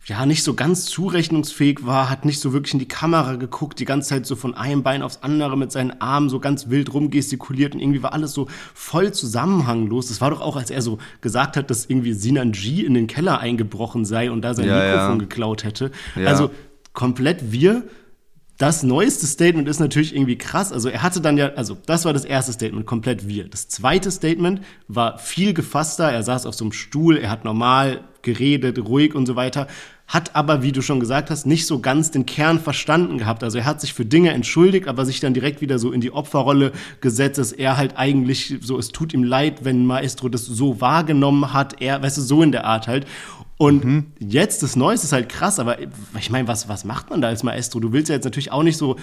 ja nicht so ganz zurechnungsfähig war, hat nicht so wirklich in die Kamera geguckt, die ganze Zeit so von einem Bein aufs andere mit seinen Armen so ganz wild rumgestikuliert und irgendwie war alles so voll zusammenhanglos. Das war doch auch, als er so gesagt hat, dass irgendwie Sinan G in den Keller eingebrochen sei und da sein ja, Mikrofon ja. geklaut hätte. Ja. Also komplett wir. Das neueste Statement ist natürlich irgendwie krass. Also er hatte dann ja, also das war das erste Statement, komplett wir. Das zweite Statement war viel gefasster. Er saß auf so einem Stuhl, er hat normal geredet, ruhig und so weiter. Hat aber, wie du schon gesagt hast, nicht so ganz den Kern verstanden gehabt. Also er hat sich für Dinge entschuldigt, aber sich dann direkt wieder so in die Opferrolle gesetzt, dass er halt eigentlich so, es tut ihm leid, wenn Maestro das so wahrgenommen hat. Er, weißt du, so in der Art halt. Und mhm. jetzt, das Neues ist halt krass, aber ich meine, was, was macht man da als Maestro? Du willst ja jetzt natürlich auch nicht so,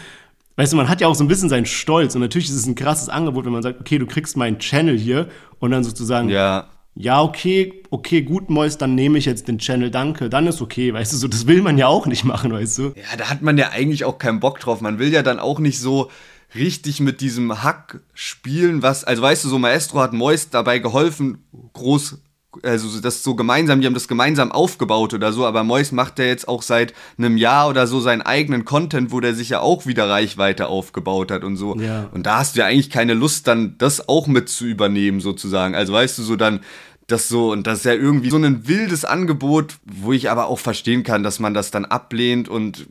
weißt du, man hat ja auch so ein bisschen seinen Stolz und natürlich ist es ein krasses Angebot, wenn man sagt, okay, du kriegst meinen Channel hier und dann sozusagen, ja, ja okay, okay, gut, Mois, dann nehme ich jetzt den Channel, danke, dann ist okay, weißt du, so, das will man ja auch nicht machen, weißt du. Ja, da hat man ja eigentlich auch keinen Bock drauf, man will ja dann auch nicht so richtig mit diesem Hack spielen, was, also weißt du, so Maestro hat Mois dabei geholfen, groß also das so gemeinsam, die haben das gemeinsam aufgebaut oder so, aber Mois macht ja jetzt auch seit einem Jahr oder so seinen eigenen Content, wo der sich ja auch wieder Reichweite aufgebaut hat und so. Ja. Und da hast du ja eigentlich keine Lust, dann das auch mit zu übernehmen sozusagen. Also weißt du, so dann das so, und das ist ja irgendwie so ein wildes Angebot, wo ich aber auch verstehen kann, dass man das dann ablehnt und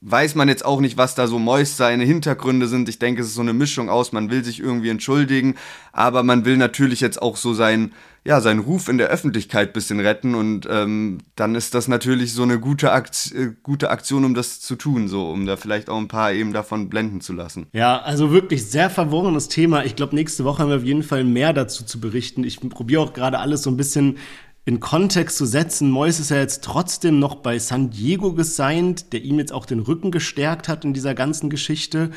weiß man jetzt auch nicht, was da so Mois seine Hintergründe sind. Ich denke, es ist so eine Mischung aus, man will sich irgendwie entschuldigen, aber man will natürlich jetzt auch so sein ja, seinen Ruf in der Öffentlichkeit ein bisschen retten und ähm, dann ist das natürlich so eine gute, Akt- äh, gute Aktion, um das zu tun, so, um da vielleicht auch ein paar eben davon blenden zu lassen. Ja, also wirklich sehr verworrenes Thema. Ich glaube, nächste Woche haben wir auf jeden Fall mehr dazu zu berichten. Ich probiere auch gerade alles so ein bisschen in Kontext zu setzen. Mois ist ja jetzt trotzdem noch bei San Diego gesigned, der ihm jetzt auch den Rücken gestärkt hat in dieser ganzen Geschichte.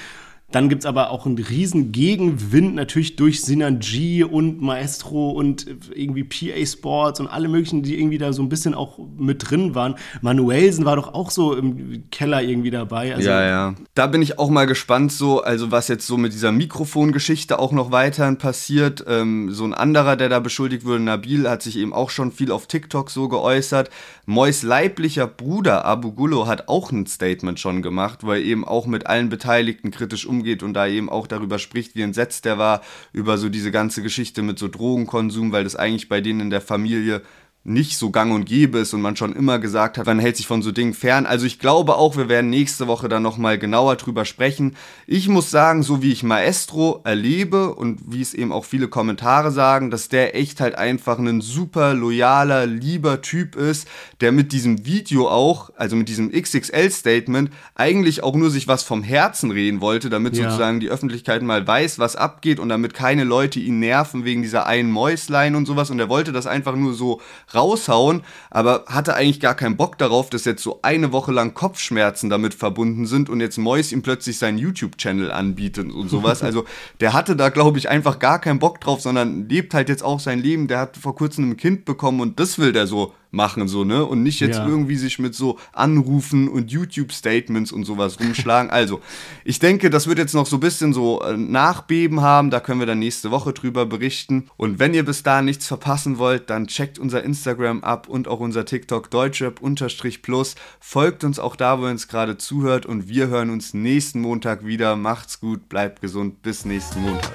Dann gibt's aber auch einen riesen Gegenwind natürlich durch Sinan G und Maestro und irgendwie P A Sports und alle möglichen, die irgendwie da so ein bisschen auch mit drin waren. Manuelsen war doch auch so im Keller irgendwie dabei. Also ja, ja. Da bin ich auch mal gespannt so, also was jetzt so mit dieser Mikrofongeschichte auch noch weiterhin passiert. Ähm, so ein anderer, der da beschuldigt wurde, Nabil, hat sich eben auch schon viel auf TikTok so geäußert. Mois leiblicher Bruder Abu Gullo hat auch ein Statement schon gemacht, wo er eben auch mit allen Beteiligten kritisch umgeht und da eben auch darüber spricht, wie entsetzt der war über so diese ganze Geschichte mit so Drogenkonsum, weil das eigentlich bei denen in der Familie nicht so gang und gäbe ist und man schon immer gesagt hat, man hält sich von so Dingen fern. Also ich glaube auch, wir werden nächste Woche dann nochmal genauer drüber sprechen. Ich muss sagen, so wie ich Maestro erlebe und wie es eben auch viele Kommentare sagen, dass der echt halt einfach ein super loyaler, lieber Typ ist, der mit diesem Video auch, also mit diesem X X L-Statement, eigentlich auch nur sich was vom Herzen reden wollte, damit ja. sozusagen die Öffentlichkeit mal weiß, was abgeht und damit keine Leute ihn nerven wegen dieser einen Mäuslein und sowas. Und er wollte das einfach nur so raushauen, aber hatte eigentlich gar keinen Bock darauf, dass jetzt so eine Woche lang Kopfschmerzen damit verbunden sind und jetzt Mois ihm plötzlich seinen YouTube-Channel anbietet und sowas. Also der hatte da, glaube ich, einfach gar keinen Bock drauf, sondern lebt halt jetzt auch sein Leben. Der hat vor kurzem ein Kind bekommen und das will der so machen, so, ne? Und nicht jetzt ja. irgendwie sich mit so Anrufen und YouTube-Statements und sowas rumschlagen. Also, ich denke, das wird jetzt noch so ein bisschen so Nachbeben haben. Da können wir dann nächste Woche drüber berichten. Und wenn ihr bis dahin nichts verpassen wollt, dann checkt unser Instagram ab und auch unser TikTok deutschrap-plus. Folgt uns auch da, wo ihr uns gerade zuhört. Und wir hören uns nächsten Montag wieder. Macht's gut, bleibt gesund. Bis nächsten Montag.